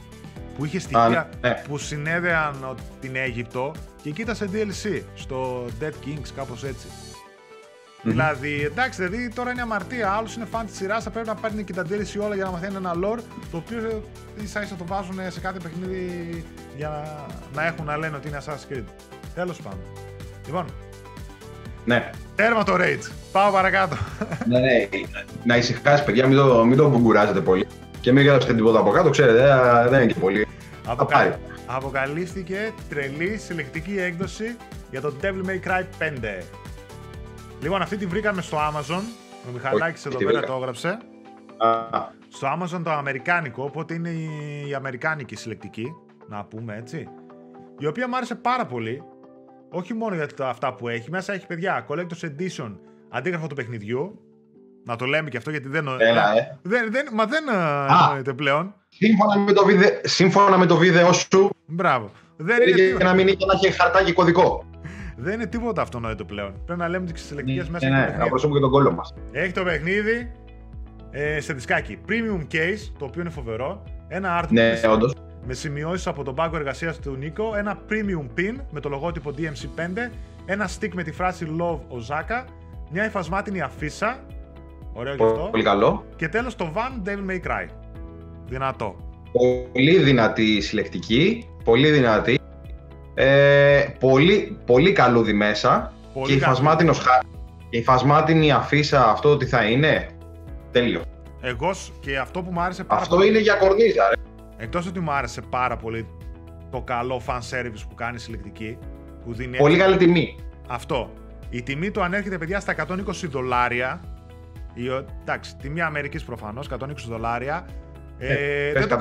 που είχε στοιχεία ah, ναι. που συνέδεαν την Αίγυπτο και κοίτα σε ντι ελ σι, στο Dead Kings κάπως έτσι. Mm-hmm. Δηλαδή εντάξει, δηλαδή τώρα είναι αμαρτία, άλλος είναι fan της σειράς, θα πρέπει να πάρει και τα ντι ελ σι όλα για να μαθαίνει ένα lore το οποίο ίσα ίσα το βάζουν σε κάθε παιχνίδι για να, να έχουν να λένε ότι είναι Assassin's Creed. Τέλος πάντων. Λοιπόν. Ναι. Τέρμα το Rage. Πάω παρακάτω. Ναι, ναι. Να ησυχάσει, παιδιά, μην το, μην το κουγκουράζετε πολύ. Και μην γράψετε τίποτα από κάτω, ξέρετε, δεν είναι και πολύ. Αποκα... Αποκαλύφθηκε τρελή συλλεκτική έκδοση για το Devil May Cry πέντε. Λοιπόν, αυτή τη βρήκαμε στο Amazon. Ο Μιχαλάκης εδώ πέρα το έγραψε. Στο Amazon το αμερικάνικο, οπότε είναι η αμερικάνικη συλλεκτική, να πούμε έτσι. Η οποία μου άρεσε πάρα πολύ. Όχι μόνο για τα αυτά που έχει. Μέσα έχει, παιδιά, Collector's Edition, αντίγραφο του παιχνιδιού. Να το λέμε και αυτό γιατί δεν... Έλα, ε. δεν, δεν μα δεν Α, εννοείται πλέον. Σύμφωνα με το βιδε... σύμφωνα με το βίντεο σου. Μπράβο. Δεν είναι και να μην είχε να έχει χαρτάκι κωδικό. Δεν είναι τίποτα αυτονόητο πλέον. Πρέπει να λέμε τις συλλεκτικές μέσα. Ναι, ναι, να προσέχουμε και τον κόλλο μας. Έχει το παιχνίδι ε, σε δισκάκι. Premium case, το οποίο είναι φοβερό. Ένα artbook. Ναι, όντως. Με σημειώσεις από τον πάγκο εργασίας του Νίκο, ένα premium pin με το λογότυπο ντι εμ σι πέντε, ένα stick με τη φράση Love Osaka, μια υφασμάτινη αφίσα, ωραίο και αυτό, πολύ καλό. Και τέλος το Van Devil May Cry. Δυνατό. Πολύ δυνατή συλλεκτική, πολύ δυνατή, ε, πολύ, πολύ καλούδι μέσα πολύ και υφασμάτινος χάρτη. Και υφασμάτινη αφίσα αυτό ότι θα είναι, τέλειο. Εγώ και αυτό που μου άρεσε πάρα Αυτό πολύ. Είναι για κορνίζα, ρε. Εκτός ότι μου άρεσε πάρα πολύ το καλό fan service που κάνει η συλλεκτική. Που δίνει πολύ καλή τιμή. Αυτό. Η τιμή του ανέρχεται, παιδιά, στα εκατόν είκοσι δολάρια. Η, εντάξει, τιμή Αμερικής προφανώς, εκατόν είκοσι δολάρια. Ε, ε, δεν, το,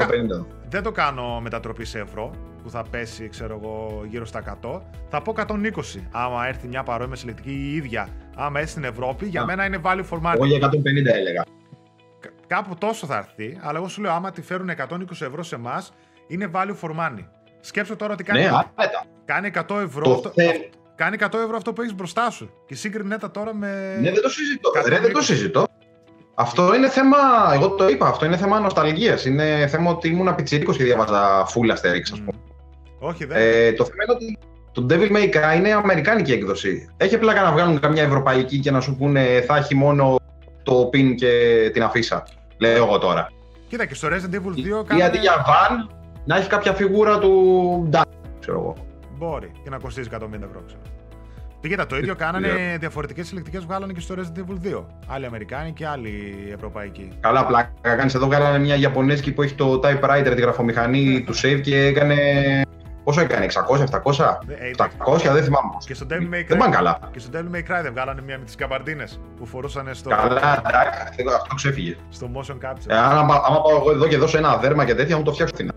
δεν το κάνω μετατροπή σε ευρώ, που θα πέσει, ξέρω εγώ, γύρω στα εκατό. Θα πω εκατόν είκοσι. Άμα έρθει μια παρόμοια συλλεκτική η ίδια, άμα έρθει στην Ευρώπη, για Α, μένα είναι value for money. Εγώ για εκατόν πενήντα έλεγα. Κάπου τόσο θα έρθει, αλλά εγώ σου λέω άμα τη φέρουν εκατόν είκοσι ευρώ σε εμάς, είναι value for money. Σκέψω τώρα ότι κάνει, ναι, κάνει, εκατό ευρώ, αυτό, κάνει εκατό ευρώ αυτό που έχεις μπροστά σου και σύγκρινε τα τώρα με... Ναι, δεν το συζητώ, ρε, δεν το συζητώ. Αυτό είναι θέμα, εγώ το είπα, αυτό είναι θέμα νοσταλγίας. Είναι θέμα ότι ήμουν πιτσιρίκος και διάβαζα full Asterix, ας πούμε. Όχι, δεν. Ε, το θέμα είναι ότι το Devil May Cry είναι αμερικάνικη έκδοση. Έχει πλάκα να βγάλουν καμιά ευρωπαϊκή και να σου πούνε θα έχει μόνο το pin και την αφίσα. Λέω εγώ τώρα. Κοίτα και στο Resident Evil δύο. Γιατί για van να έχει κάποια φιγούρα του Ντάν, ξέρω εγώ. Μπορεί και να κοστίζει εκατόν πενήντα ευρώ, ξέρω. Και κοίτα, το ίδιο κάνανε διαφορετικές συλλεκτικές, βγάλανε και στο Resident Evil δύο. Άλλοι Αμερικάνοι και άλλοι Ευρωπαϊκοί. Καλά, πλάκα κάνεις. Εδώ βγάλανε μια Ιαπωνέζικη που έχει το typewriter, τη γραφομηχανή του Save και έκανε Πόσο έκανε, εξακόσια, επτακόσια, οκτακόσια, δεν θυμάμαι. Και στο Devil May Cry, δεν πάνε καλά. Και στο Devil May Cry δεν βγάλανε μία με τις καμπαρντίνες που φορούσανε στο. Καλά, εντάξει, αυτό ξέφυγε. Στο motion capture. Ε, άμα, άμα πάω εγώ εδώ και δώσω ένα δέρμα και τέτοια, μου το φτιάξω φθηνά.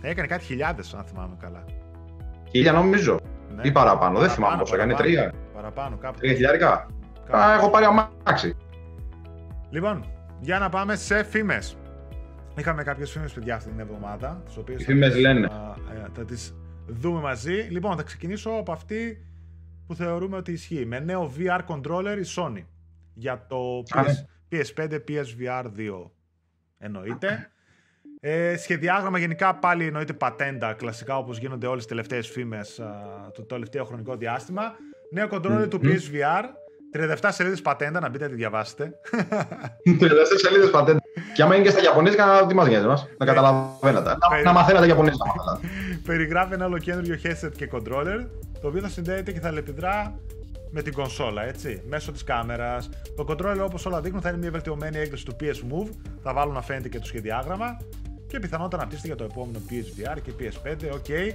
Έκανε κάτι χιλιάδες, αν θυμάμαι καλά. Χίλια νομίζω. Ναι. Ή παραπάνω, παραπάνω, δεν θυμάμαι πόσο έκανε. Τρία. Παραπάνω, κάπου. Τρία χιλιάρικα. Α, έχω πάρει αμάξι. Λοιπόν, για να πάμε σε φήμες. Είχαμε κάποιες φήμες, παιδιά, αυτή την εβδομάδα. Τις οποίες οι φήμες λένε. Θα, θα τις δούμε μαζί. Λοιπόν, θα ξεκινήσω από αυτή που θεωρούμε ότι ισχύει. Με νέο βι αρ controller η Sony. Για το Πι Ες πέντε, Πι Ες Βι Αρ δύο. Εννοείται. Ε, σχεδιάγραμμα γενικά πάλι εννοείται πατέντα, κλασικά όπως γίνονται όλες τις τελευταίες φήμες το τελευταίο χρονικό διάστημα. Νέο controller mm. του Πι Ες Βι Αρ. τριάντα επτά σελίδες πατέντα, να μπείτε να τη διαβάσετε. τριάντα τέσσερις σελίδες πατέντα. Και άμα είναι και στα Ιαπωνέζικα, τι μας νοιάζει μας, να καταλαβαίνετε. Να, να μαθαίνετε Ιαπωνέζικα. Περιγράφει ένα ολοκέντριο headset και controller, το οποίο θα συνδέεται και θα αλληλεπιδρά με την κονσόλα, έτσι, μέσω της κάμερας. Το controller, όπως όλα δείχνουν, θα είναι μια βελτιωμένη έκδοση του Πι Ες Μουβ. Θα βάλουν να φαίνεται και το σχεδιάγραμμα. Και πιθανότατα να πτήσετε για το επόμενο Πι Ες Βι Αρ και Πι Ες πέντε, οκ. Okay.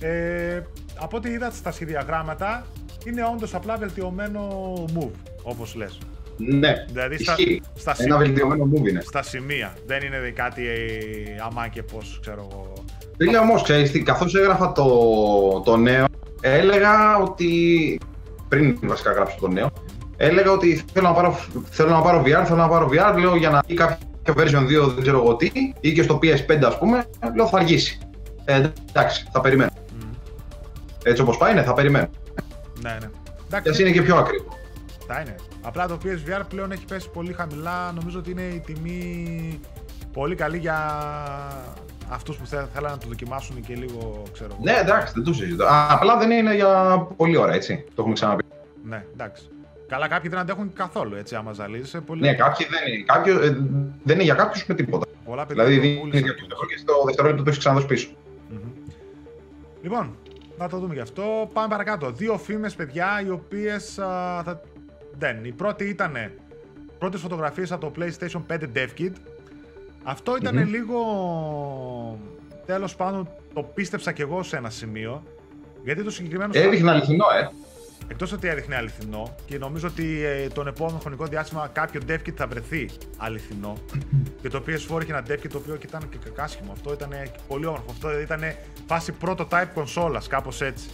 Ε, από ό,τι είδατε στα σχεδιαγράμματα, είναι όντως απλά βελτιωμένο move, όπως λες. Ναι, δηλαδή ισχύει. Στα, στα ένα σημεία, βελτιωμένο move είναι. Στα σημεία, δεν είναι κάτι αμά και πώς, ξέρω εγώ. Είναι όμως, ξέρεις, καθώς έγραφα το, το νέο, έλεγα ότι, πριν βασικά γράψω το νέο, έλεγα ότι θέλω να πάρω, θέλω να πάρω βι αρ, θέλω να πάρω βι αρ, λέω για να πει κάποιο version δύο, δεν ξέρω εγώ τι, ή και στο Πι Ες πέντε ας πούμε, λέω θα αργήσει. Ε, εντάξει, θα περιμένω. Mm. Έτσι όπως πάει, ναι, θα περιμένω. Ναι, ναι. Εντάξει, είναι και πιο ακριβό. Θα είναι. Απλά το Πι Ες Βι Αρ πλέον έχει πέσει πολύ χαμηλά. Νομίζω ότι είναι η τιμή πολύ καλή για αυτούς που θέλανε να το δοκιμάσουν και λίγο, ξέρω. Ναι, εντάξει, δεν το συζητώ. Απλά δεν είναι για πολλή ώρα, έτσι. Το έχουμε ξαναπεί. Ναι, εντάξει. Καλά, κάποιοι δεν αντέχουν καθόλου, έτσι, άμα ζαλίζεσαι. Πολύ... Ναι, κάποιοι δεν είναι. Κάποιοι, ε, δεν είναι για κάποιους με τίποτα. Πολλά παιδιά δηλαδή, δεν είναι για κάποιους και στο δευτερόλεπτο το έχεις ξαναδώσει πίσω. Mm-hmm. Λοιπόν. Θα το δούμε γι' αυτό. Πάμε παρακάτω. Δύο φήμες, παιδιά, οι οποίες α, θα... δεν. Η πρώτη ήταν πρώτες φωτογραφίες από το PlayStation πέντε DevKit. Αυτό ήταν mm-hmm. λίγο... τέλος πάντων, το πίστεψα κι εγώ σε ένα σημείο. Γιατί το συγκεκριμένο... Έδειχνε αληθινό, ε. Εκτός ότι έδειχνε αληθινό και νομίζω ότι ε, τον επόμενο χρονικό διάστημα κάποιο DevKit θα βρεθεί αληθινό. Και το πι ες φορ είχε ένα DevKit το οποίο ήταν και κακάσχημο. Αυτό ήταν πολύ όμορφο. Αυτό ήταν φάση prototype κονσόλας, κάπως έτσι.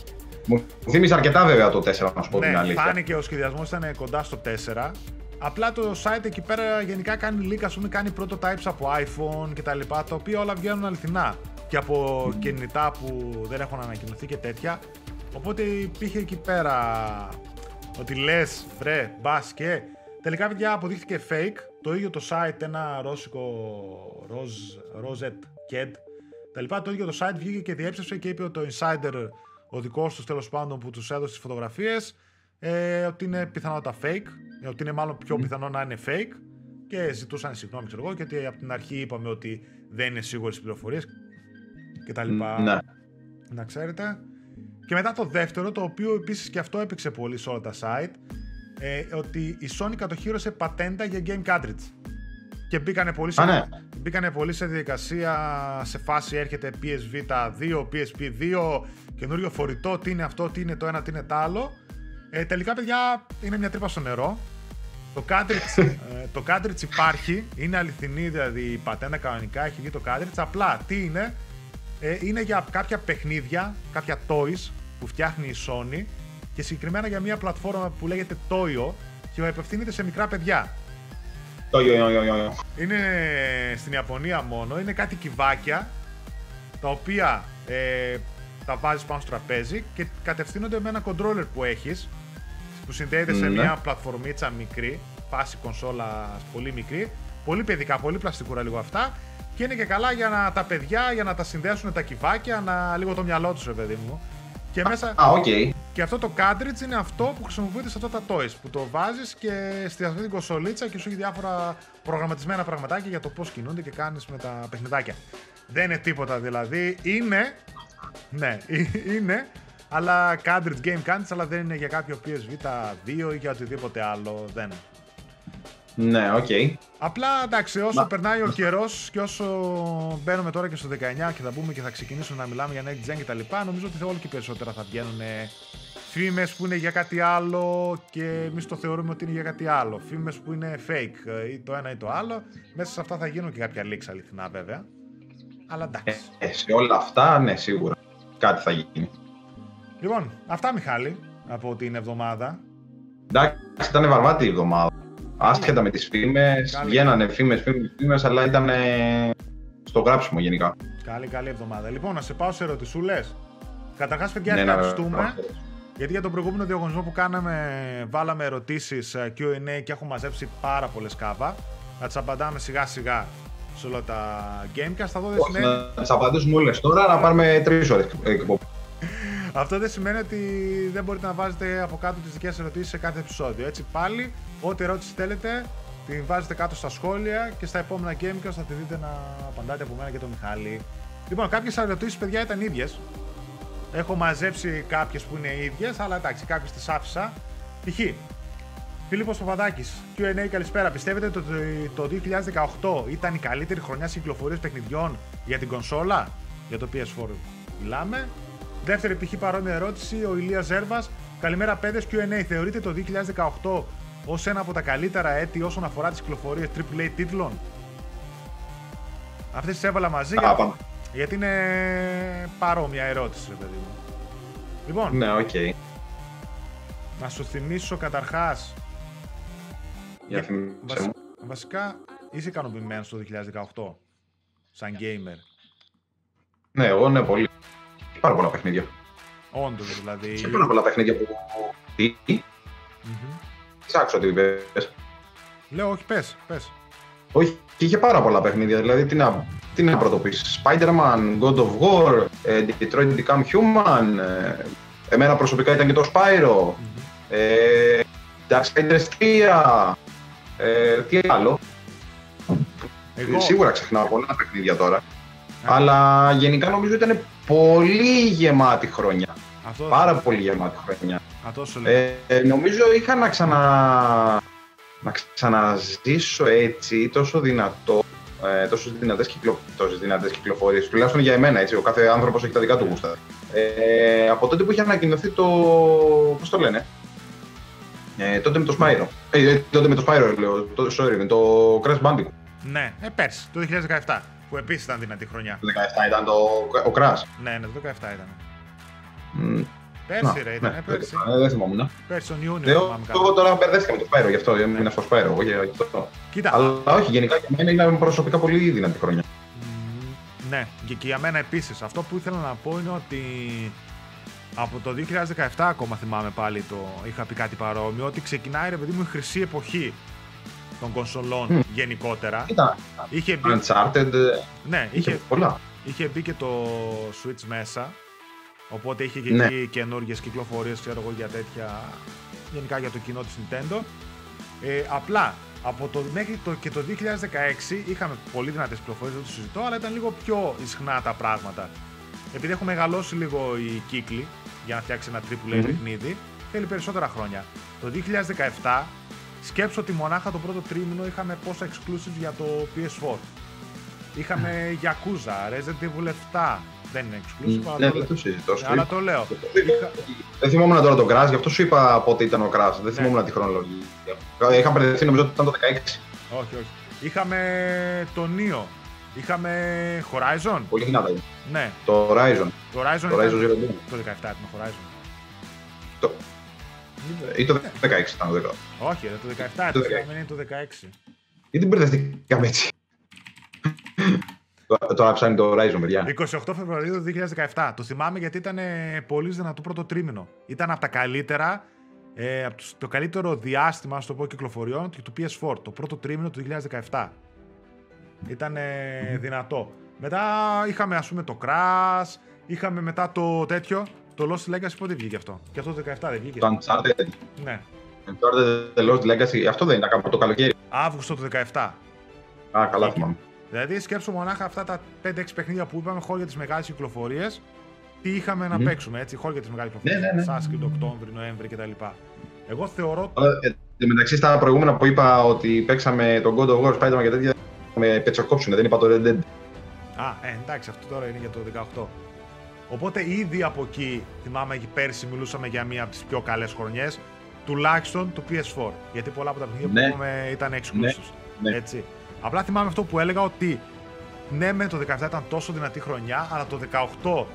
Μου θύμισε αρκετά βέβαια το τέσσερα, να σου πω ναι, την αλήθεια. Φάνηκε ο σχεδιασμός ήταν κοντά στο τέσσερα. Απλά το site εκεί πέρα γενικά κάνει leak, ας πούμε, κάνει prototypes από iPhone κτλ. Τα οποία όλα βγαίνουν αληθινά. Και από mm. κινητά που δεν έχουν ανακοινωθεί και τέτοια. Οπότε υπήρχε εκεί πέρα ότι λες, βρε, μπας και τελικά παιδιά αποδείχθηκε fake. Το ίδιο το site, ένα ρώσικο Rosetked τα λοιπά, το ίδιο το site βγήκε και διέψευσε και είπε ότι ο insider, ο δικός τους τέλος πάντων που τους έδωσε τις φωτογραφίες, ε, ότι είναι πιθανότατα fake, ε, ότι είναι μάλλον πιο πιθανό να είναι fake και ζητούσαν συγγνώμη, ξέρω εγώ, και ότι από την αρχή είπαμε ότι δεν είναι σίγουρες οι πληροφορίες και τα λοιπά. Ναι. Να ξέρετε. Και μετά το δεύτερο, το οποίο επίσης και αυτό έπαιξε πολύ σε όλα τα site, ε, ότι η Sony κατοχύρωσε πατέντα για game cartridge. Και μπήκανε πολύ σε, ναι. μπήκανε πολύ σε διαδικασία, σε φάση έρχεται Πι Ες Βι δύο, Πι Ες Πι δύο, καινούριο φορητό, τι είναι αυτό, τι είναι το ένα, τι είναι το άλλο. Ε, τελικά, παιδιά, είναι μια τρύπα στο νερό. Το cartridge, ε, το cartridge υπάρχει, είναι αληθινή δηλαδή η πατέντα κανονικά, έχει βγει το cartridge, απλά τι είναι. Ε, είναι για κάποια παιχνίδια, κάποια toys που φτιάχνει η Sony και συγκεκριμένα για μια πλατφόρμα που λέγεται Toyo και απευθύνεται σε μικρά παιδιά. Toyo, είναι στην Ιαπωνία μόνο, είναι κάτι κυβάκια τα οποία ε, τα βάζεις πάνω στο τραπέζι και κατευθύνονται με ένα controller που έχεις που συνδέεται mm, σε ναι. μια πλατφορμίτσα μικρή, φάση κονσόλα πολύ μικρή, πολύ παιδικά, πολύ πλαστικούρα λίγο αυτά. Και είναι και καλά για να, τα παιδιά, για να τα συνδέσουν τα κυβάκια, να λίγο το μυαλό τους, ρε παιδί μου. Και, μέσα... ah, okay. και αυτό το cartridge είναι αυτό που χρησιμοποιείται σε αυτά τα toys, που το βάζεις και στη αυτή την κοσολίτσα και σου έχει διάφορα προγραμματισμένα πραγματάκια για το πώς κινούνται και κάνεις με τα παιχνιδάκια. Δεν είναι τίποτα δηλαδή, είναι, ναι, είναι, αλλά cartridge, game cartridge, αλλά δεν είναι για κάποιο Πι Ες Βι δύο ή για οτιδήποτε άλλο, δεν. Ναι, οκ. Okay. Απλά εντάξει, όσο Μα... περνάει ο καιρός και όσο μπαίνουμε τώρα και στο δεκαεννιά και θα μπούμε και θα ξεκινήσουμε να μιλάμε για Next Gen και τα λοιπά, νομίζω ότι όλο και περισσότερα θα βγαίνουν φήμες που είναι για κάτι άλλο και εμείς το θεωρούμε ότι είναι για κάτι άλλο. Φήμες που είναι fake ή το ένα ή το άλλο. Μέσα σε αυτά θα γίνουν και κάποια leaks αληθινά βέβαια. Αλλά εντάξει. Ε, σε όλα αυτά, ναι, σίγουρα. Κάτι θα γίνει. Λοιπόν, αυτά Μιχάλη από την εβδομάδα. Εντάξει, ήταν βαρβάτη η εβδομάδα. Άσχετα με τις φήμες, βγαίνανε φήμες, φήμες, φήμες, αλλά ήταν στο γράψιμο γενικά. Καλή, καλή εβδομάδα. Λοιπόν, να σε πάω σε ερωτησούλες. Καταρχάς, παιδιά, ναι, να ευχαριστούμε. Ναι. Γιατί για τον προηγούμενο διαγωνισμό που κάναμε, βάλαμε ερωτήσεις κιου εντ έι και έχουμε μαζέψει πάρα πολλές κάβα. Να τις απαντάμε σιγά-σιγά σε όλα τα Gamecast. Θα δω, δεν σημαίνει... Να τις απαντήσουμε όλες τώρα, να πάρουμε τρεις ώρες. Αυτό δεν σημαίνει ότι δεν μπορείτε να βάζετε από κάτω τις δικές ερωτήσεις σε κάθε επεισόδιο. Έτσι πάλι, ό,τι ερώτηση θέλετε, την βάζετε κάτω στα σχόλια και στα επόμενα Gamecast θα τη δείτε να απαντάτε από μένα και τον Μιχάλη. Λοιπόν, κάποιες ερωτήσεις, παιδιά, ήταν ίδιες. Έχω μαζέψει κάποιες που είναι ίδιες, αλλά εντάξει, κάποιες τις άφησα. Π.χ. Φίλιππος Παπαδάκης, κιου εντ έι, καλησπέρα. Πιστεύετε ότι το δύο χιλιάδες δεκαοκτώ ήταν η καλύτερη χρονιά κυκλοφορίας παιχνιδιών για την κονσόλα? Για το πι ες φορ μιλάμε. Δεύτερη π.χ. παρόμοια ερώτηση, ο Ηλίας Ζέρβας. Καλημέρα, παιδες. κιου εντ έι. Θεωρείτε το δύο χιλιάδες δεκαοκτώ ως ένα από τα καλύτερα έτη όσον αφορά τις κυκλοφορίες τριπλ έι τίτλων? Αυτές τις έβαλα μαζί. Για... γιατί είναι παρόμοια ερώτηση, παιδί μου. Λοιπόν, ναι, okay. Να σου θυμίσω καταρχάς. Για... βασι... βασικά, είσαι ικανοποιημένος το δύο χιλιάδες δεκαοκτώ σαν gamer? Ναι, εγώ ναι, πολύ. Πάρα πολλά παιχνίδια. Όντως, δηλαδή. Σε πάρα πολλά παιχνίδια που. Τι. Mm-hmm. Ψάξω τι πες. Λέω, όχι, πες, πες. Όχι, είχε πάρα πολλά παιχνίδια. Δηλαδή, τι να, τι να πρωτοποιήσεις. Spider-Man, God of War, Detroit Become Human. Εμένα προσωπικά ήταν και το Spyro. Mm-hmm. ε, Darksiders τρία. Ε, τι άλλο. Εγώ... σίγουρα ξεχνάω πολλά παιχνίδια τώρα. Yeah. Αλλά γενικά νομίζω ήταν πολύ γεμάτη χρονιά. Αυτό... πάρα πολύ γεμάτη χρονιά. Αυτό σου λέει. Ε, νομίζω είχα να, ξανα... να ξαναζήσω έτσι τόσο δυνατό, ε, τόσο δυνατές, κυκλο... δυνατές κυκλοφορίες, τουλάχιστον για εμένα, έτσι, ο κάθε άνθρωπος έχει τα δικά του γούστα. Ε, από τότε που είχε ανακοινωθεί το... πώς το λένε, ε, τότε με το Spyro, ε, τότε με το Spyro λέω, το... sorry, με το Crash Bandicoot. Ναι, ε, πέρσι, το δύο χιλιάδες δεκαεπτά. Που επίσης ήταν δυνατή χρονιά. Το δεκαεπτά ήταν το... ο Crash. Ναι, ναι, το δεκαεπτά ήταν. Mm. Πέρσι, ρε, ήταν. Ναι, πέρσι. Ναι, δεν θυμόμουν. Ναι. Πέρσι, τον Ιούνιο. Εγώ το, τώρα μπερδέστηκα με το Spyro, γι' αυτό δεν ναι. είναι στο Spyro. Εγώ, γι' αυτό. Κοίτα. Αλλά όχι, γενικά για μένα είναι προσωπικά πολύ δυνατή χρονιά. Mm, ναι, και, και για μένα επίσης. Αυτό που ήθελα να πω είναι ότι από το δύο χιλιάδες δεκαεπτά ακόμα θυμάμαι πάλι το. Είχα πει κάτι παρόμοιο, ότι ξεκινάει ρε παιδί μου η χρυσή εποχή των κονσολών mm. γενικότερα. Κοίτα, είχε μπει... Uncharted, ναι, είχε... πολλά. Είχε μπει και το Switch μέσα, οπότε είχε και ναι. καινούργιες κυκλοφορίες, ξέρω εγώ, για τέτοια, γενικά για το κοινό της Nintendo. Ε, απλά, από το, μέχρι το, και το δύο χιλιάδες δεκαέξι είχαμε πολύ δυνατές κυκλοφορίες, δεν το συζητώ, αλλά ήταν λίγο πιο ισχνά τα πράγματα. Επειδή έχουν μεγαλώσει λίγο οι κύκλοι για να φτιάξει ένα triple A mm. παιχνίδι, θέλει περισσότερα χρόνια. Το δύο χιλιάδες δεκαεπτά σκέψω ότι μονάχα το πρώτο τρίμηνο είχαμε πόσα exclusive για το πι ες φορ. Είχαμε Yakuza, Resident Evil επτά. Δεν είναι exclusive, αλλά, ναι, το... Το συζητώ, ναι, αλλά το λέω. Είχα... δεν θυμόμουν τώρα τον Crash, γι' αυτό σου είπα πότε ήταν ο Crash. Δεν ναι. θυμόμουν τη χρονολογία. Είχα μπερδευτεί, νομίζω ότι ήταν το δύο χιλιάδες δεκαέξι. Όχι, όχι. Είχαμε τον Neo. Είχαμε Horizon. Πολύ δυνατά. Ναι. Το Horizon. Το Horizon, το Horizon ήταν... Zero Dawn. Το δεκαεπτά ήταν Horizon. Το... ή το δύο χιλιάδες δεκαέξι ήταν το δεκαεπτά. Όχι, το δύο χιλιάδες δεκαεπτά, το δύο χιλιάδες δεκαέξι. Ή την μπερδευτήκαμε έτσι. Τώρα ψάχνει το Horizon, παιδιά. εικοστή όγδοη Φεβρουαρίου δύο χιλιάδες δεκαεπτά. Το θυμάμαι γιατί ήταν πολύ δυνατό πρώτο τρίμηνο. Ήταν από τα καλύτερα, ε, από το καλύτερο διάστημα, ας το πω, κυκλοφοριών του πι ες φορ. Το πρώτο τρίμηνο του δύο χιλιάδες δεκαεπτά. Ήταν mm. δυνατό. Μετά είχαμε, ας πούμε, το Crash, είχαμε μετά το τέτοιο. Το Lost Legacy πότε βγήκε αυτό? Και αυτό το δεκαεπτά δεν βγήκε. Το Uncharted. Ναι. Το Lost Legacy, αυτό δεν ήταν κάπου το καλοκαίρι. Αύγουστο του δεκαεπτά. Α, καλά θυμάμαι. Δηλαδή σκέψω μονάχα αυτά τα πέντε έξι παιχνίδια που είπαμε χώρια τις μεγάλες κυκλοφορίες. Τι είχαμε να mm. παίξουμε, έτσι, χώρια τις μεγάλες κυκλοφορίες. Ναι, ναι, ναι. Assassin's Creed, Οκτώβρη, Νοέμβρη κτλ. Εγώ θεωρώ. Ε, Και μεταξύ στα προηγούμενα που είπα ότι παίξαμε τον God of War, Spider-Man και τέτοια, με πετσοκόψουν, δεν είπα το Red Dead. Α, ε, εντάξει, αυτό τώρα είναι για το δεκαοκτώ. Οπότε ήδη από εκεί, θυμάμαι και πέρσι μιλούσαμε για μία από τις πιο καλές χρονιές, τουλάχιστον του πι ες φορ, γιατί πολλά από τα παιχνίδια ναι. που είπαμε ήταν exclusives. Ναι. Ναι. Έτσι. Απλά θυμάμαι αυτό που έλεγα ότι ναι, με το δεκαεπτά ήταν τόσο δυνατή χρονιά, αλλά το δεκαοκτώ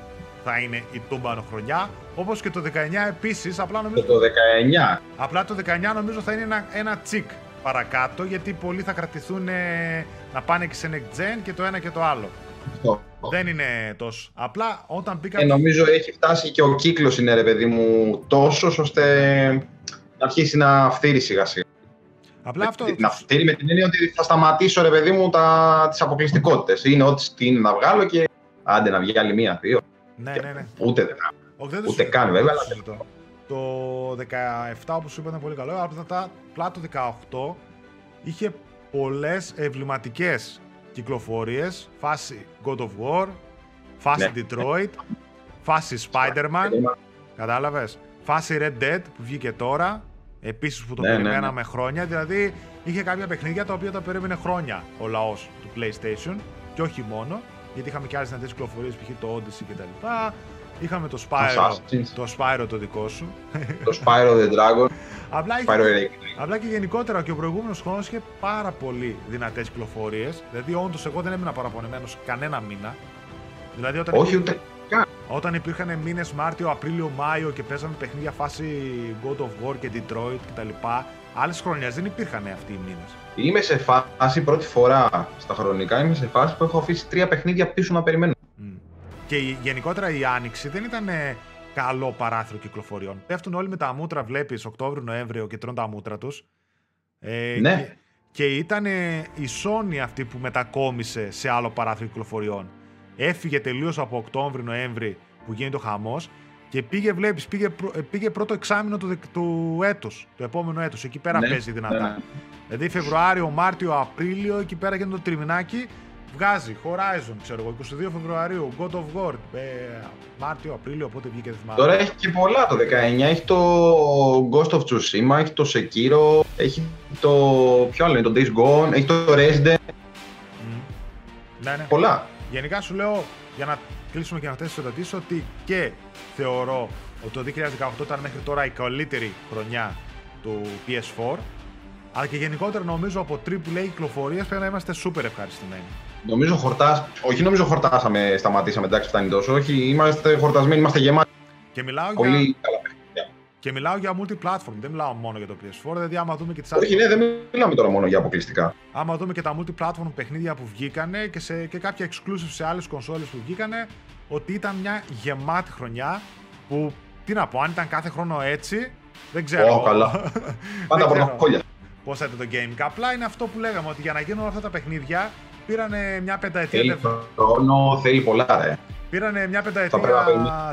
θα είναι η τούμπανο χρονιά, όπως και το δεκαεννιά επίσης, απλά νομίζω... Το δεκαεννιά. Απλά το δεκαεννιά νομίζω θα είναι ένα, ένα τσικ παρακάτω, γιατί πολλοί θα κρατηθούν ε, να πάνε και σε next gen και το ένα και το άλλο. Αυτό. Δεν είναι τόσο. Απλά όταν μπήκα... Ε, νομίζω έχει φτάσει και ο κύκλος είναι, ρε παιδί μου, τόσο, ώστε να αρχίσει να φτύρει σιγά σιγά. Απλά αυτό... Να φτύρει με την έννοια ότι θα σταματήσω, ρε παιδί μου, τα... τις αποκλειστικότητες. Είναι ό,τι είναι να βγάλω και άντε να βγει άλλη μία, δύο. Ναι, ναι, ναι. Ούτε, ούτε, ούτε, ούτε, ούτε καν βέβαια. Το, το δεκαεπτά όπως σου είπα ήταν πολύ καλό, αλλά απλά το δεκαοκτώ είχε πολλές εμβληματικές κυκλοφορίες, φάση God of War, φάση ναι. Detroit, φάση Spider-Man, κατάλαβες, φάση Red Dead που βγήκε τώρα, επίσης που το ναι, περιμέναμε ναι, ναι. χρόνια, δηλαδή είχε κάποια παιχνίδια τα οποία τα περίμενε χρόνια ο λαός του PlayStation και όχι μόνο. Γιατί είχαμε και άλλες δυνατές κυκλοφορίες, π.χ. το Odyssey κτλ. Είχαμε το Spyro, το Spyro το δικό σου. Το Spyro The Dragon. Απλά, Spyro είχε, απλά και γενικότερα και ο προηγούμενος χρόνος είχε πάρα πολύ δυνατές κυκλοφορίες. Δηλαδή, όντως, εγώ δεν έμεινα παραπονεμένος κανένα μήνα. Δηλαδή, όταν, όχι, υπήρχαν, ούτε... όταν υπήρχαν μήνες Μάρτιο, Απρίλιο, Μάιο και παίζαμε παιχνίδια φάση God of War και Detroit κτλ. Άλλες χρονιές δεν υπήρχαν αυτοί οι μήνες. Είμαι σε φάση πρώτη φορά στα χρονικά, είμαι σε φάση που έχω αφήσει τρία παιχνίδια πίσω να περιμένω. Mm. Και γενικότερα η Άνοιξη δεν ήταν καλό παράθυρο κυκλοφοριών. Πέφτουν όλοι με τα μούτρα, βλέπεις, Οκτώβριο-Νοέμβριο και τρώνε τα μούτρα τους. Ε, ναι. Και, και ήταν η Sony αυτή που μετακόμισε σε άλλο παράθυρο κυκλοφοριών. Έφυγε τελείως από Οκτώβριο-Νοέμβριο που γίνεται ο χαμός. Και πήγε, βλέπεις, πήγε, πήγε πρώτο εξάμηνο του, του έτους, του επόμενου έτους, εκεί πέρα ναι, παίζει δυνατά. Ναι. Δηλαδή Φεβρουάριο, Μάρτιο, Απρίλιο, εκεί πέρα γίνεται το τριμηνάκι, βγάζει Horizon, ξέρω εγώ, είκοσι δύο Φεβρουαρίου, God of War, ε, Μάρτιο, Απρίλιο, οπότε βγήκε θυμάμαι. Τώρα έχει και πολλά το δεκαεννιά, έχει το Ghost of Tsushima, έχει το Sekiro, έχει το, ποιο άλλο είναι, το Days Gone, έχει το Resident. Mm. Ναι, ναι. Πολλά. Γενικά σου λέω, για να κλείσουμε και αυτές τις ερωτήσεις, ότι και θεωρώ ότι το δύο χιλιάδες δεκαοκτώ ήταν μέχρι τώρα η καλύτερη χρονιά του πι ες φορ, αλλά και γενικότερα νομίζω από τριπλ έι κυκλοφορίες πρέπει να είμαστε super ευχαριστημένοι. Νομίζω χορτάσαμε, όχι νομίζω χορτάσαμε, σταματήσαμε, εντάξει φτάνει τόσο, όχι, είμαστε χορτασμένοι, είμαστε γεμάτοι. Και μιλάω πολύ για... καλά παιχνίδια. Και μιλάω για multi-platform, δεν μιλάω μόνο για το πι ες φορ, δηλαδή άμα δούμε και τις άλλες... Όχι, ναι, δεν μιλάμε τώρα μόνο για αποκλειστικά. Άμα δούμε και τα multi-platform παιχνίδια που βγήκανε και, σε... και κάποια exclusive σε άλλες κονσόλες που βγήκανε, ότι ήταν μια γεμάτη χρονιά που, τι να πω, αν ήταν κάθε χρόνο έτσι, δεν ξέρω. Oh, καλά. Πάντα πρωτοκόλλια. Πώς θα ήταν το gaming. Απλά είναι αυτό που λέγαμε, ότι για να γίνουν όλα αυτά τα παιχνίδια πήρανε μια πενταετία. Θέλει χρόνο, θέλει πολλά, ρε. Πήρανε μια πενταετία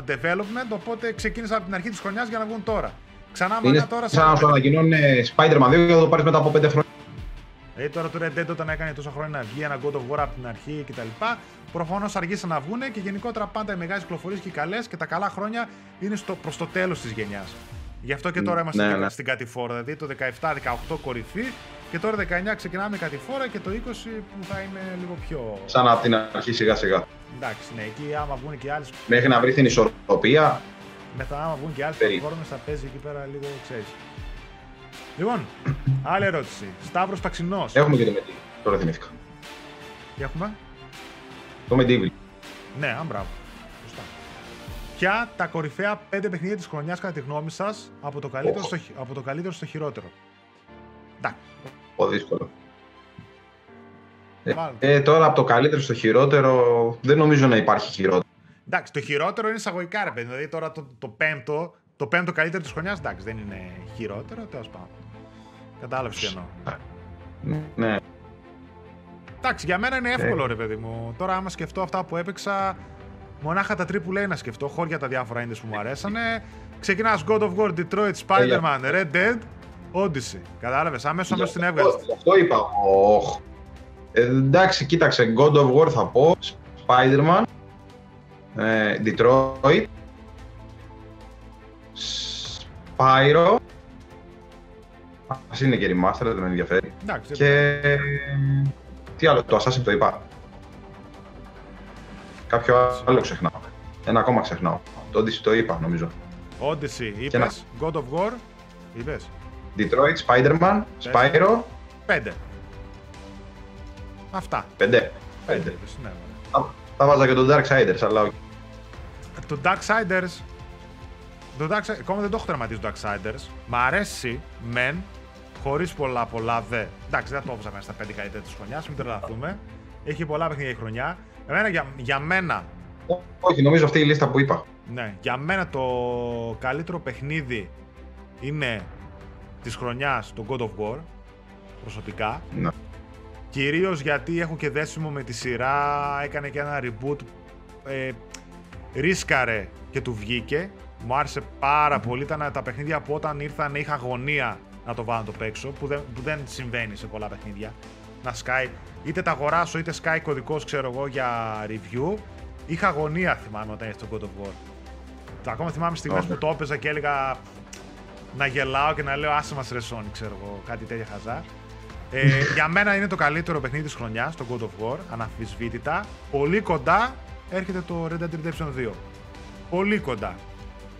development, οπότε ξεκίνησα από την αρχή της χρονιάς για να βγουν τώρα. Ξανά μάνα τώρα. Σαν να σου ανακοινώνουν Spider-Man δύο και θα το πάρεις μετά από πέντε χρόνια. Δηλαδή τώρα το Red Dead όταν έκανε τόσα χρόνια να βγει ένα God of War από την αρχή κτλ. Προφανώς αργήσαν να βγουν και γενικότερα πάντα οι μεγάλες κυκλοφορίες και οι καλές και τα καλά χρόνια είναι στο, προς το τέλος της γενιάς. Γι' αυτό και τώρα είμαστε ναι, ναι. στην κατηφόρα. Δηλαδή το δεκαεπτά δεκαοκτώ κορυφή και τώρα δεκαεννιά ξεκινάμε κατηφόρα και το είκοσι που θα είναι λίγο πιο. Σαν από την αρχή σιγά σιγά. Εντάξει, ναι, εκεί άμα βγουν και άλλες. Μέχρι να βρει την ισορροπία. Μετά άμα βγουν και άλλες πλατφόρμες θα παίζει εκεί πέρα λίγο, ξέρεις. Λοιπόν, άλλη ερώτηση. Σταύρος Ταξινός. Έχουμε και το Medieval. Τώρα θυμήθηκα. Τι έχουμε? Το Medieval. Ναι, αν μπράβο. Σωστά. Ποια τα κορυφαία πέντε παιχνίδια της χρονιάς κατά τη γνώμη σας από το καλύτερο, oh. στο, από το καλύτερο στο χειρότερο? Εντάξει. Oh, δύσκολο. Ε, ε, τώρα από το καλύτερο στο χειρότερο δεν νομίζω να υπάρχει χειρότερο. Εντάξει, το χειρότερο είναι εισαγωγικά ρε παιδί. Δηλαδή τώρα το, το πέμπτο. Το πέμπτο καλύτερο της χρονιάς, εντάξει, δεν είναι χειρότερο, τέλος πάντων. Κατάλαβες τι εννοώ. Ναι. Εντάξει, για μένα είναι εύκολο, ρε παιδί μου. Τώρα, άμα σκεφτώ αυτά που έπαιξα, μονάχα τα triple A να σκεφτώ, χώρια τα διάφορα indies που μου αρέσανε. Ξεκινάς God of War, Detroit, Spider-Man, Red Dead, Odyssey. Κατάλαβες, αμέσως αμέσως την έβγαζε. Αυτό είπα. Εντάξει, κοίταξε, God of War θα πω, Spider-Man, Detroit, Spyro, Ας είναι και remastered, δεν με ενδιαφέρει. Εντάξει, και... τι άλλο, το Assassin το είπα. Κάποιο άλλο ξεχνάω. Ένα ακόμα ξεχνάω. Το Odyssey το είπα, νομίζω. Odyssey, είπες. Ένα... God of War, είπες. Detroit, Spider-Man, Spyro. Πέντε. Αυτά. Πέντε. Πέντε. Ναι. Θα, θα βάζα και τον Darksiders, αλλά... Το Darksiders... Το Darksiders... Ακόμα δεν το έχω τερματίσει το Darksiders. Μ' αρέσει, μεν, χωρίς πολλά πολλά δε. Εντάξει, δεν το έπαιζα μέσα στα πέντε καλύτερα της χρονιάς, μην τρελαθούμε. Έχει πολλά παιχνίδια η χρονιά. Εμένα, για, για μένα... Ό, όχι, νομίζω αυτή η λίστα που είπα. Ναι, για μένα το καλύτερο παιχνίδι είναι της χρονιάς το God of War, προσωπικά. Ναι. Κυρίως γιατί έχω και δέσιμο με τη σειρά, έκανε και ένα reboot, ε, ρίσκαρε και του βγήκε. Μου άρεσε πάρα πολύ, ήταν τα παιχνίδια που όταν ήρθαν είχα αγωνία να το βάλω να το παίξω, που δεν, που δεν συμβαίνει σε πολλά παιχνίδια. Να σκάει, είτε τα αγοράσω είτε σκάει κωδικός, ξέρω εγώ, για review. Είχα αγωνία, θυμάμαι, όταν έρθει το God of War. Ακόμα θυμάμαι στιγμές okay. που το έπαιζα και έλεγα να γελάω και να λέω άσε μας ρε Sony, ξέρω εγώ, κάτι τέτοια χαζά. Ε, για μένα είναι το καλύτερο παιχνίδι της χρονιάς, το God of War, αναμφισβήτητα. Πολύ κοντά έρχεται το Red Dead Redemption δύο. Πολύ κοντά.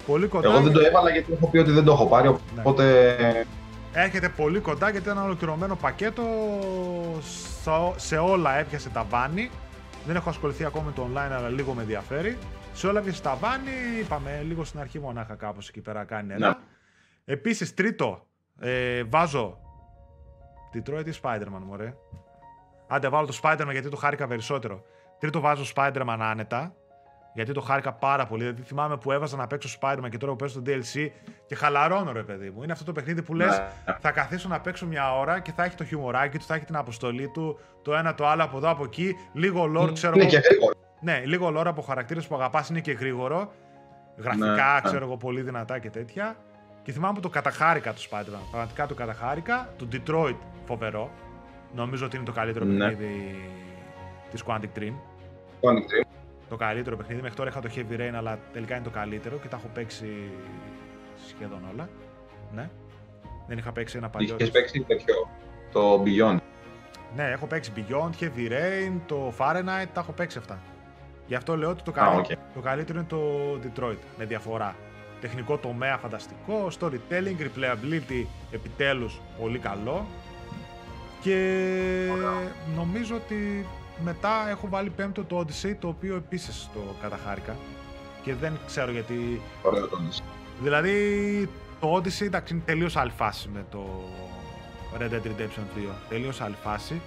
Πολύ κοντά. Εγώ δεν το έβαλα γιατί έχω πει ότι δεν το έχω πάρει, οπότε... Ναι. Έρχεται πολύ κοντά γιατί ήταν ένα ολοκληρωμένο πακέτο, σε όλα έπιασε τα βάνη. Δεν έχω ασχοληθεί ακόμα με το online, αλλά λίγο με ενδιαφέρει. Σε όλα έπιασε τα βάνη, είπαμε λίγο στην αρχή μονάχα κάπως εκεί πέρα κάνει ένα. Ναι. Επίσης τρίτο, ε, βάζω... Detroit ή Spider-Man, μωρέ. Άντε, βάλω το Spider-Man γιατί το χάρηκα περισσότερο. Τρίτο βάζω Spider-Man άνετα, γιατί το χάρηκα πάρα πολύ. Δηλαδή θυμάμαι που έβαζα να παίξω Spider-Man και τώρα που παίζω το ντι ελ σι και χαλαρώνω, ρε παιδί μου. Είναι αυτό το παιχνίδι που λες, θα καθίσω να παίξω μια ώρα και θα έχει το χιουμοράκι του, θα έχει την αποστολή του, το ένα το άλλο από εδώ από εκεί. Λίγο lore, ξέρω εγώ. Ναι, λίγο lore από χαρακτήρες που αγαπάς, είναι και γρήγορο. Γραφικά, ξέρω εγώ, πολύ δυνατά και τέτοια. Και θυμάμαι που το καταχάρηκα του Spider-Man. Πραγματικά το καταχάρηκα. Το Detroit, φοβερό. Νομίζω ότι είναι το καλύτερο ναι. παιχνίδι της Quantic Dream. Quantic Dream. Το καλύτερο παιχνίδι. Μέχρι τώρα είχα το Heavy Rain, αλλά τελικά είναι το καλύτερο και τα έχω παίξει σχεδόν όλα. Ναι. Δεν είχα παίξει ένα παλιό. Είχες παίξει τέτοιο, το Beyond. Ναι, έχω παίξει Beyond, Heavy Rain, το Fahrenheit, τα έχω παίξει αυτά. Γι' αυτό λέω ότι το, καλύ... ah, okay. το καλύτερο είναι το Detroit, με διαφορά. Τεχνικό τομέα φανταστικό, storytelling, replayability επιτέλους πολύ καλό και νομίζω ότι μετά έχω βάλει πέμπτο το Odyssey, το οποίο επίσης το καταχάρηκα και δεν ξέρω γιατί... Ωραία το Odyssey. Δηλαδή το Odyssey, εντάξει, είναι τελείως άλλη φάση με το Red Dead Redemption δύο, τελείως άλλη φάση.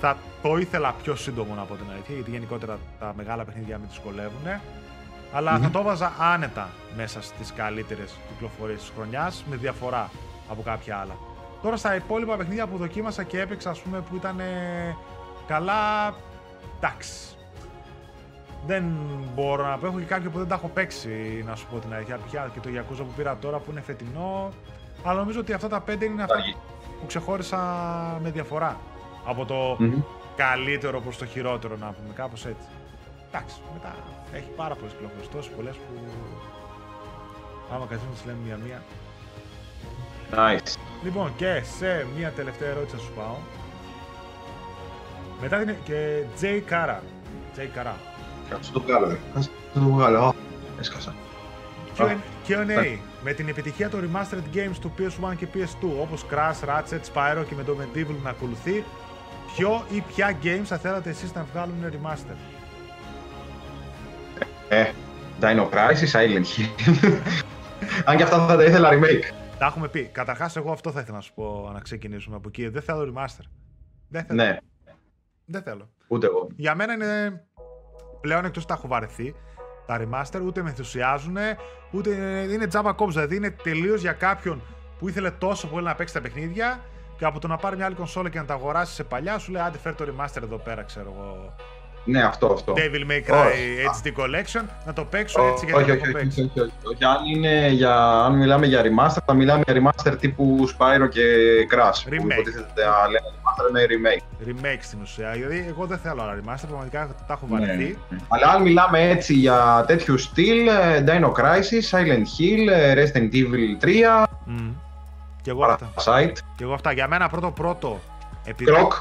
Θα το ήθελα πιο σύντομο να πω την αλήθεια, γιατί γενικότερα τα μεγάλα παιχνίδια με δυσκολεύουν. Αλλά mm-hmm. θα το βάζα άνετα μέσα στις καλύτερες κυκλοφορίες της χρονιάς, με διαφορά από κάποια άλλα. Τώρα στα υπόλοιπα παιχνίδια που δοκίμασα και έπαιξα, ας πούμε, που ήταν καλά, εντάξει. Δεν μπορώ να πω, έχω και κάποιο που δεν τα έχω παίξει, να σου πω την αλήθεια, πια και το Yakuza που πήρα τώρα που είναι φετινό. Αλλά νομίζω ότι αυτά τα πέντε είναι αυτά που ξεχώρισα με διαφορά. Από το mm-hmm. καλύτερο προς το χειρότερο, να πούμε, κάπως έτσι. Εντάξει, μετά έχει πάρα πολλές κυκλοφορίες, τόσες πολλές που άμα καθίσουμε τις λέμε μία-μία. Nice. Λοιπόν, και σε μία τελευταία ερώτηση θα σου πάω. Μετά είναι και Τζέι Κάρα. Τζέι Κάρα. Κάτσε το βγάλω, ε. Κάτσε το βγάλω. Έσκασα. κιου εντ έι. Με την επιτυχία των Remastered Games του πι ες ουάν και πι ες τού, όπως Crash, Ratchet, Spyro και με το Medieval να ακολουθεί, ποιο ή ποια games θα θέλατε εσείς να βγάλουν Remastered? Ε, Dino Crisis, Silent Hill. Αν και αυτά θα τα ήθελα remake. Τα έχουμε πει. Καταρχάς, εγώ αυτό θα ήθελα να σου πω να ξεκινήσουμε από εκεί. Δεν θέλω remaster. Δεν θέλω. Ναι. Δεν θέλω. Ούτε εγώ. Για μένα είναι πλέον, εκτός τα έχω βαρεθεί, τα remaster ούτε με ενθουσιάζουν, ούτε είναι τζάμπα κόμπος. Δηλαδή είναι τελείως για κάποιον που ήθελε τόσο πολύ να παίξει τα παιχνίδια και από το να πάρει μια άλλη κονσόλα και να τα αγοράσει σε παλιά, σου λέει άντε φέρ το remaster εδώ πέρα, ξέρω εγώ. Ναι, αυτό, αυτό. Devil May Cry έιτς ντι Collection, να το παίξω έτσι γιατί δεν το παίξω. Όχι, όχι, όχι. Αν μιλάμε για remaster, θα μιλάμε για remaster τύπου Spyro και Crash. Remake. Που υποτίθεται να λέμε remaster με remake. Remake στην ουσία, γιατί εγώ δεν θέλω άλλα remaster, πραγματικά τα έχω βαρεθεί. Αλλά αν μιλάμε έτσι για τέτοιου στυλ, Dino Crisis, Silent Hill, Resident Evil τρία, Και εγώ αυτά. Και εγώ αυτά. Για μένα πρώτο-πρώτο. Επειδή... Κροκ.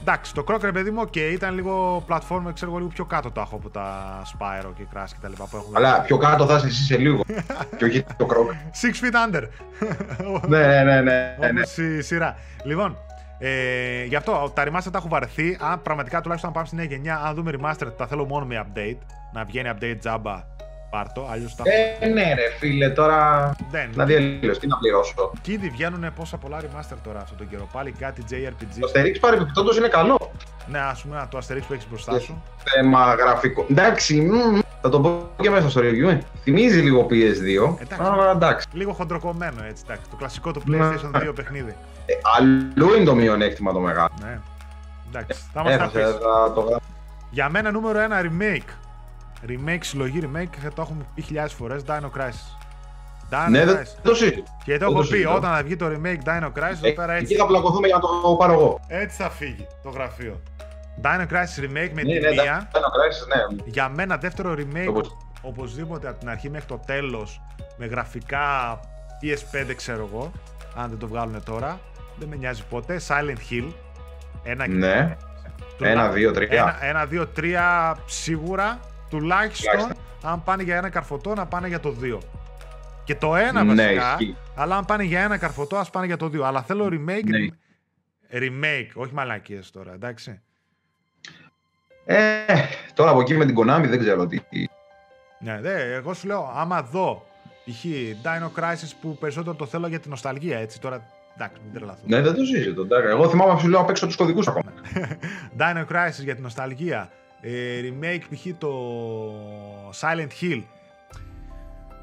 Εντάξει, το Κροκ, ρε παιδί μου, και ήταν λίγο πλατφόρμα, ξέρω εγώ, λίγο πιο κάτω το έχω από τα Spyro και Crash και τα λοιπά που έχουμε. Αλλά πιο κάτω θα είσαι εσύ σε λίγο. Και όχι το Κροκ. Six feet under. Ναι, ναι, ναι. Όπως η σειρά. Λοιπόν, ε, γι' αυτό τα remastered τα έχω βαρεθεί. Αν πραγματικά τουλάχιστον πάμε στη νέα γενιά, αν δούμε remastered, τα θέλω μόνο με update. Να βγαίνει update τζάμπα. Πάρτο, αλλιώς τα... ε, ναι ρε φίλε, τώρα δεν, να διαλύω, τι να πληρώσω. Και ήδη βγαίνουν πόσα πολλά remaster τώρα αυτόν τον καιρό, πάλι κάτι τζέι αρ πι τζι. Το Asterix παρεμπιπτόντως είναι καλό. Ναι, ας πούμε, το Asterix που έχεις μπροστά σου. Θέμα γραφικό. Εντάξει, μ, θα το πω και μέσα στο review, θυμίζει λίγο πι ες δύο, αλλά εντάξει. Λίγο χοντροκομμένο έτσι, εντάξει, το κλασικό του PlayStation δύο παιχνίδι. Ε, αλλού είναι το μειονέκτημα το μεγάλο. Ναι, εντάξει, θα μας τα πεις. Το... Για μένα νούμερο ένα remake. Remake, συλλογή remake, θα το έχουμε πει χιλιάδες φορές, Dino Crisis. Dino ναι, Crisis. Δεν το σύντο. Και το έχω πει, σύντο. Όταν θα βγει το remake Dino Crisis, εδώ πέρα έτσι. Εκεί θα πλακωθούμε για να το πάρω εγώ. Έτσι θα φύγει το γραφείο. Dino Crisis remake με ναι, τη ναι, μία. Dino Crisis, ναι. Για μένα δεύτερο remake, όπως... οπωσδήποτε από την αρχή μέχρι το τέλος, με γραφικά πι ες φάιβ ξέρω εγώ, αν δεν το βγάλουν τώρα. Δεν με νοιάζει ποτέ, Silent Hill. Ένα, ναι, ένα, δύο, τρία. Ένα, δύο, τρία σίγουρα. Τουλάχιστον αν πάνε για ένα καρφωτό να πάνε για το δύο. Και το ένα ναι, βασικά, ισχύ. Αλλά αν πάνε για ένα καρφωτό ας πάνε για το δύο. Αλλά θέλω remake, ναι. Remake, όχι μαλακίες τώρα, εντάξει. Ε, τώρα από εκεί με την Konami δεν ξέρω τι. Ναι, δε, εγώ σου λέω άμα δω π.χ. Dino Crisis που περισσότερο το θέλω για την νοσταλγία έτσι τώρα. Εντάξει, μην τρελαθώ. Ναι, δεν το συζητώ. Εγώ θυμάμαι να σου λέω απ' έξω τους κωδικούς ακόμα. Dino Crisis για την νοσταλγία. Ε, remake π.χ. το Silent Hill.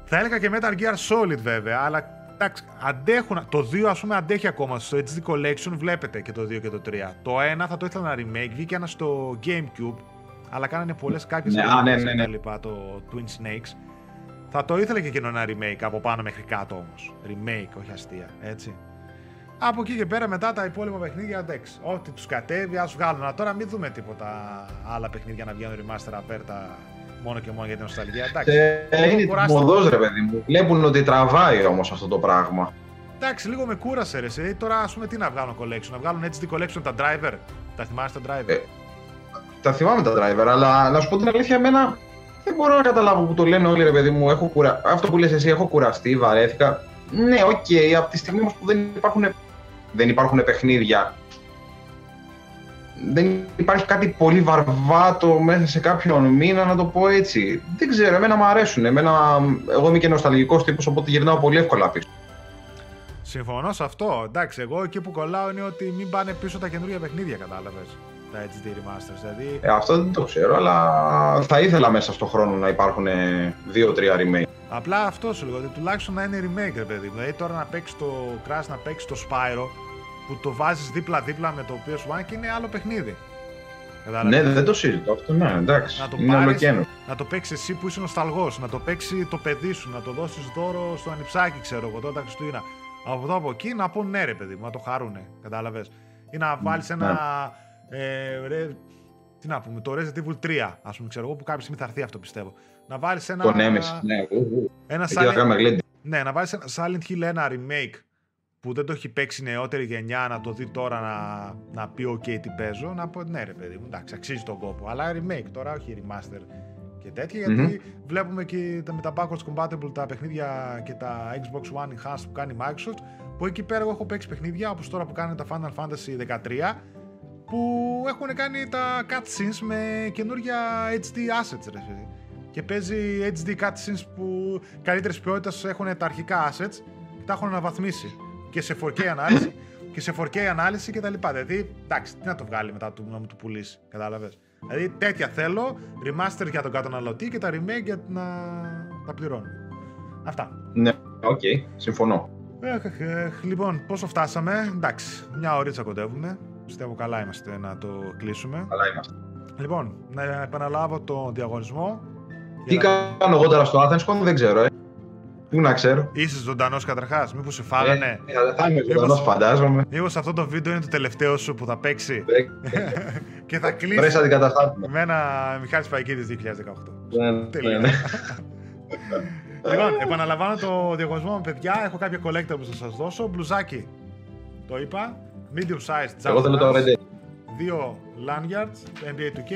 Θα έλεγα και Metal Gear Solid βέβαια, αλλά εντάξει, αντέχουν. Το δύο ας πούμε αντέχει ακόμα. Στο έιτς ντι Collection βλέπετε και το δύο και το τρία. Το ένα θα το ήθελα να remake, βγήκε ένα στο GameCube, αλλά κάνανε πολλές κάποιες ναι, ναι, ναι, ναι. λοιπά, το Twin Snakes. Θα το ήθελα και εκείνο ένα remake από πάνω μέχρι κάτω όμως. Remake, όχι αστεία, έτσι. Από εκεί και πέρα μετά τα υπόλοιπα παιχνίδια αντέξει. Ό,τι τους κατέβει, ας βγάλουν. Αλλά τώρα μην δούμε τίποτα άλλα παιχνίδια να βγαίνουν remaster απέρτα μόνο και μόνο για την νοσταλγία. Εντάξει. Ε, είναι μοδός ρε παιδί μου. Βλέπουν ότι τραβάει όμως αυτό το πράγμα. Εντάξει, λίγο με κούρασε ρε. Ε, τώρα ας πούμε τι να βγάλουν collection. Να βγάλουν έιτς ντι collection τα driver. Τα θυμάσαι τα driver. Ε, τα θυμάμαι τα driver, αλλά να σου πω την αλήθεια εμένα δεν μπορώ να καταλάβω που το λένε όλοι ρε παιδί μου. Έχω κουρα... Αυτό που λες εσύ, έχω κουραστεί, βαρέθηκα. Ναι, οκ, okay, από τη στιγμή όμως που δεν υπάρχουν. Δεν υπάρχουν παιχνίδια. Δεν υπάρχει κάτι πολύ βαρβάτο μέσα σε κάποιον μήνα, να το πω έτσι. Δεν ξέρω, εμένα μου αρέσουν. Εμένα, εγώ είμαι και νοσταλγικός τύπος, οπότε γυρνάω πολύ εύκολα πίσω. Συμφωνώ σε αυτό. Εντάξει, εγώ εκεί που κολλάω είναι ότι μην πάνε πίσω τα καινούργια παιχνίδια, κατάλαβες. Τα έιτς ντι remasters, δηλαδή. Ε, αυτό δεν το ξέρω, αλλά θα ήθελα μέσα στον χρόνο να υπάρχουν δύο τρία remake. Απλά αυτό σου λέω, ότι τουλάχιστον να είναι remake, ρε παιδί. Δηλαδή τώρα να παίξεις το Crash, να παίξεις το Spyro, που το βάζεις δίπλα-δίπλα με το πι ες ένα και είναι άλλο παιχνίδι. Ναι, δεν το συζητώ αυτό, ναι, εντάξει. Να το είναι πάρεις, ολοκαίνο. Να το παίξεις εσύ που είσαι νοσταλγός, να το παίξει το παιδί σου, να το δώσεις δώρο στο ανιψάκι, ξέρω εγώ, τα Χριστούγεννα. Από εδώ από εκεί να πούν ναι, ρε παιδί μου, να το χαρούνε, κατάλαβες. Ή να βάλεις ένα. Ναι. Ε, ρε, τι να πούμε, το Resident Evil τρία, ας πούμε, ξέρω εγώ, που κάποια στιγμή θα έρθει αυτό πιστεύω. Να βάλεις ένα, τον ένα, ναι, ένα Silent... ναι, να βάλεις ένα Silent Hill ένα remake που δεν το έχει παίξει νεότερη γενιά να το δει τώρα να, να πει ok τι παίζω, να πω ναι ρε παιδί μου, εντάξει αξίζει τον κόπο, αλλά remake τώρα όχι remaster και τέτοια γιατί mm-hmm. βλέπουμε και με τα backwards compatible τα παιχνίδια και τα Xbox One Enhanced που κάνει Microsoft που εκεί πέρα εγώ έχω παίξει παιχνίδια όπως τώρα που κάνουν τα Final Fantasy δεκατρία που έχουν κάνει τα cutscenes με καινούργια έιτς ντι assets ρε φίλοι. Και παίζει έιτς ντι cutscenes που καλύτερης ποιότητας έχουν τα αρχικά assets και τα έχουν αναβαθμίσει και σε φορ κέι ανάλυση και σε φορ κέι ανάλυση και τα λοιπά. Δηλαδή, εντάξει, τι να το βγάλει μετά του, να μου του πουλήσει, κατάλαβες. Δηλαδή, τέτοια θέλω, remaster για τον καταναλωτή και τα remake για να τα πληρώνουν. Αυτά. Ναι, οκ, okay, συμφωνώ. Έχ, έχ, έχ, λοιπόν, πόσο φτάσαμε, εντάξει, μια ωρίτσα κοντεύουμε. Πιστεύω καλά είμαστε να το κλείσουμε. Καλά είμαστε. Λοιπόν, να επαναλάβω τον διαγωνισμό. Τι κάνω να... εγώ τώρα στο Athenscon, δεν ξέρω, ε. Πού να ξέρω. Είσαι ζωντανός καταρχάς, μήπως σε φάγανε. Ε, θα είμαι ζωντανός, φαντάζομαι. Μήπως αυτό το βίντεο είναι το τελευταίο σου που θα παίξει. Και θα κλείσει. Πρέπει να την καταστάσουμε. Με ένα Μιχάλης Παϊκίδης δύο χιλιάδες δεκαοκτώ. Ναι, ναι, ναι. Λοιπόν, επαναλαμβάνω το διαγωνισμό μου, παιδιά. Έχω κάποια collector που θα σας δώσω. Μπλουζάκι, το είπα. Medium size, Java Flash. Δύο lanyards, N B A two K.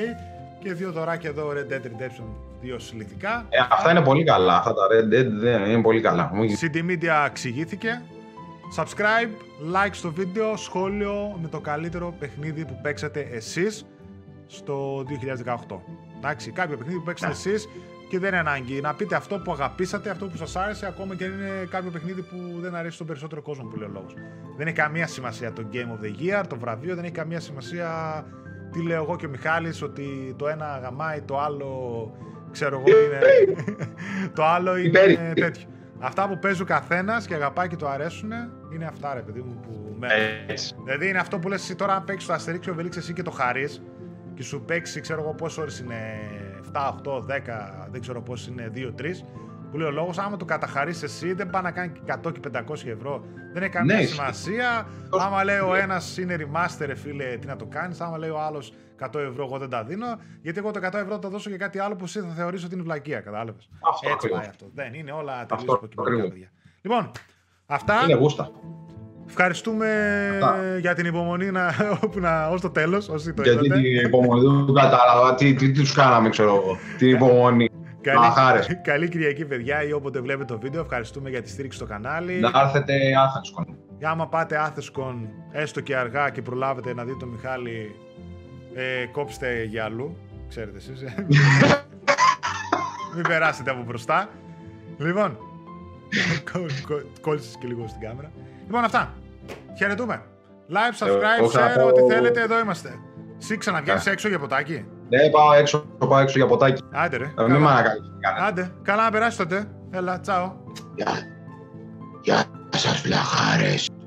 Και δύο δωράκια εδώ, Red Dead Redemption δύο συλληφτικά. Ε, αυτά είναι πολύ καλά. Αυτά τα Red Dead είναι πολύ καλά. σι ντι Media εξηγήθηκε. Subscribe, like στο βίντεο, σχόλιο με το καλύτερο παιχνίδι που παίξατε εσείς στο δύο χιλιάδες δεκαοκτώ. Εντάξει, κάποιο παιχνίδι που παίξατε εσείς και δεν είναι ανάγκη να πείτε αυτό που αγαπήσατε, αυτό που σας άρεσε, ακόμα και αν είναι κάποιο παιχνίδι που δεν αρέσει στον περισσότερο κόσμο που λέει ο λόγος. Δεν έχει καμία σημασία το Game of the Year, το βραβείο, δεν έχει καμία σημασία τι λέω εγώ και ο Μιχάλης, ότι το ένα γαμάει, το άλλο ξέρω εγώ είναι. Το άλλο είναι τέτοιο. Αυτά που παίζει ο καθένας και αγαπάει και το αρέσουν είναι αυτά, ρε παιδί μου, που μένουν. Δηλαδή είναι αυτό που λες εσύ τώρα, αν παίξεις το Αστερίξ και ο Φελίξ εσύ και το χαρείς και σου παίξει, ξέρω εγώ πόσες ώρες είναι, εφτά, οκτώ, δέκα, δεν ξέρω πόσες είναι, δύο, τρεις, που λέει ο λόγος, άμα το καταχαρείς εσύ δεν πάει να κάνει εκατό και πεντακόσια ευρώ. Δεν έχει καμία σημασία. Άμα λέει ο ένας είναι remaster, ρε φίλε, τι να το κάνεις. Άμα λέει ο άλλος εκατό ευρώ, εγώ δεν τα δίνω. Γιατί εγώ το εκατό ευρώ θα δώσω για κάτι άλλο που εσύ θα θεωρήσω ότι είναι βλακεία. Κατάλαβες. Έτσι πάει αυτό. Δεν είναι όλα τελείως υποκειμενικά, παιδιά. Λοιπόν, αυτά. Είναι γούστα. Ευχαριστούμε αυτά για την υπομονή να, να, ως το τέλος. Όσοι το γιατί είδατε. Την υπομονή δεν κατάλαβα. Τι, τι, τι τους κάναμε, ξέρω εγώ. Την υπομονή. Καλή, καλή Κυριακή, παιδιά, ή όποτε βλέπετε το βίντεο. Ευχαριστούμε για τη στήριξη στο κανάλι. Να έρθετε Athenscon. Άμα πάτε Athenscon, έστω και αργά και προλάβετε να δείτε τον Μιχάλη, ε, κόψτε για αλλού. Ξέρετε εσείς. Ε. Μην περάσετε από μπροστά. Λοιπόν, κόλλησες και λίγο στην κάμερα. Λοιπόν, αυτά. Χαιρετούμε. Like, subscribe, share, ό,τι θέλετε. Εδώ είμαστε. Συ ξαναβγαίνεις έξω για ποτάκι. Ναι, πάω έξω, πάω έξω για ποτάκι. Άντε ρε. Μην μ' ανακαλύψεις. Άντε, καλά να περάσει τότε. Έλα, τσάω. Γεια σας, βλαχάρες.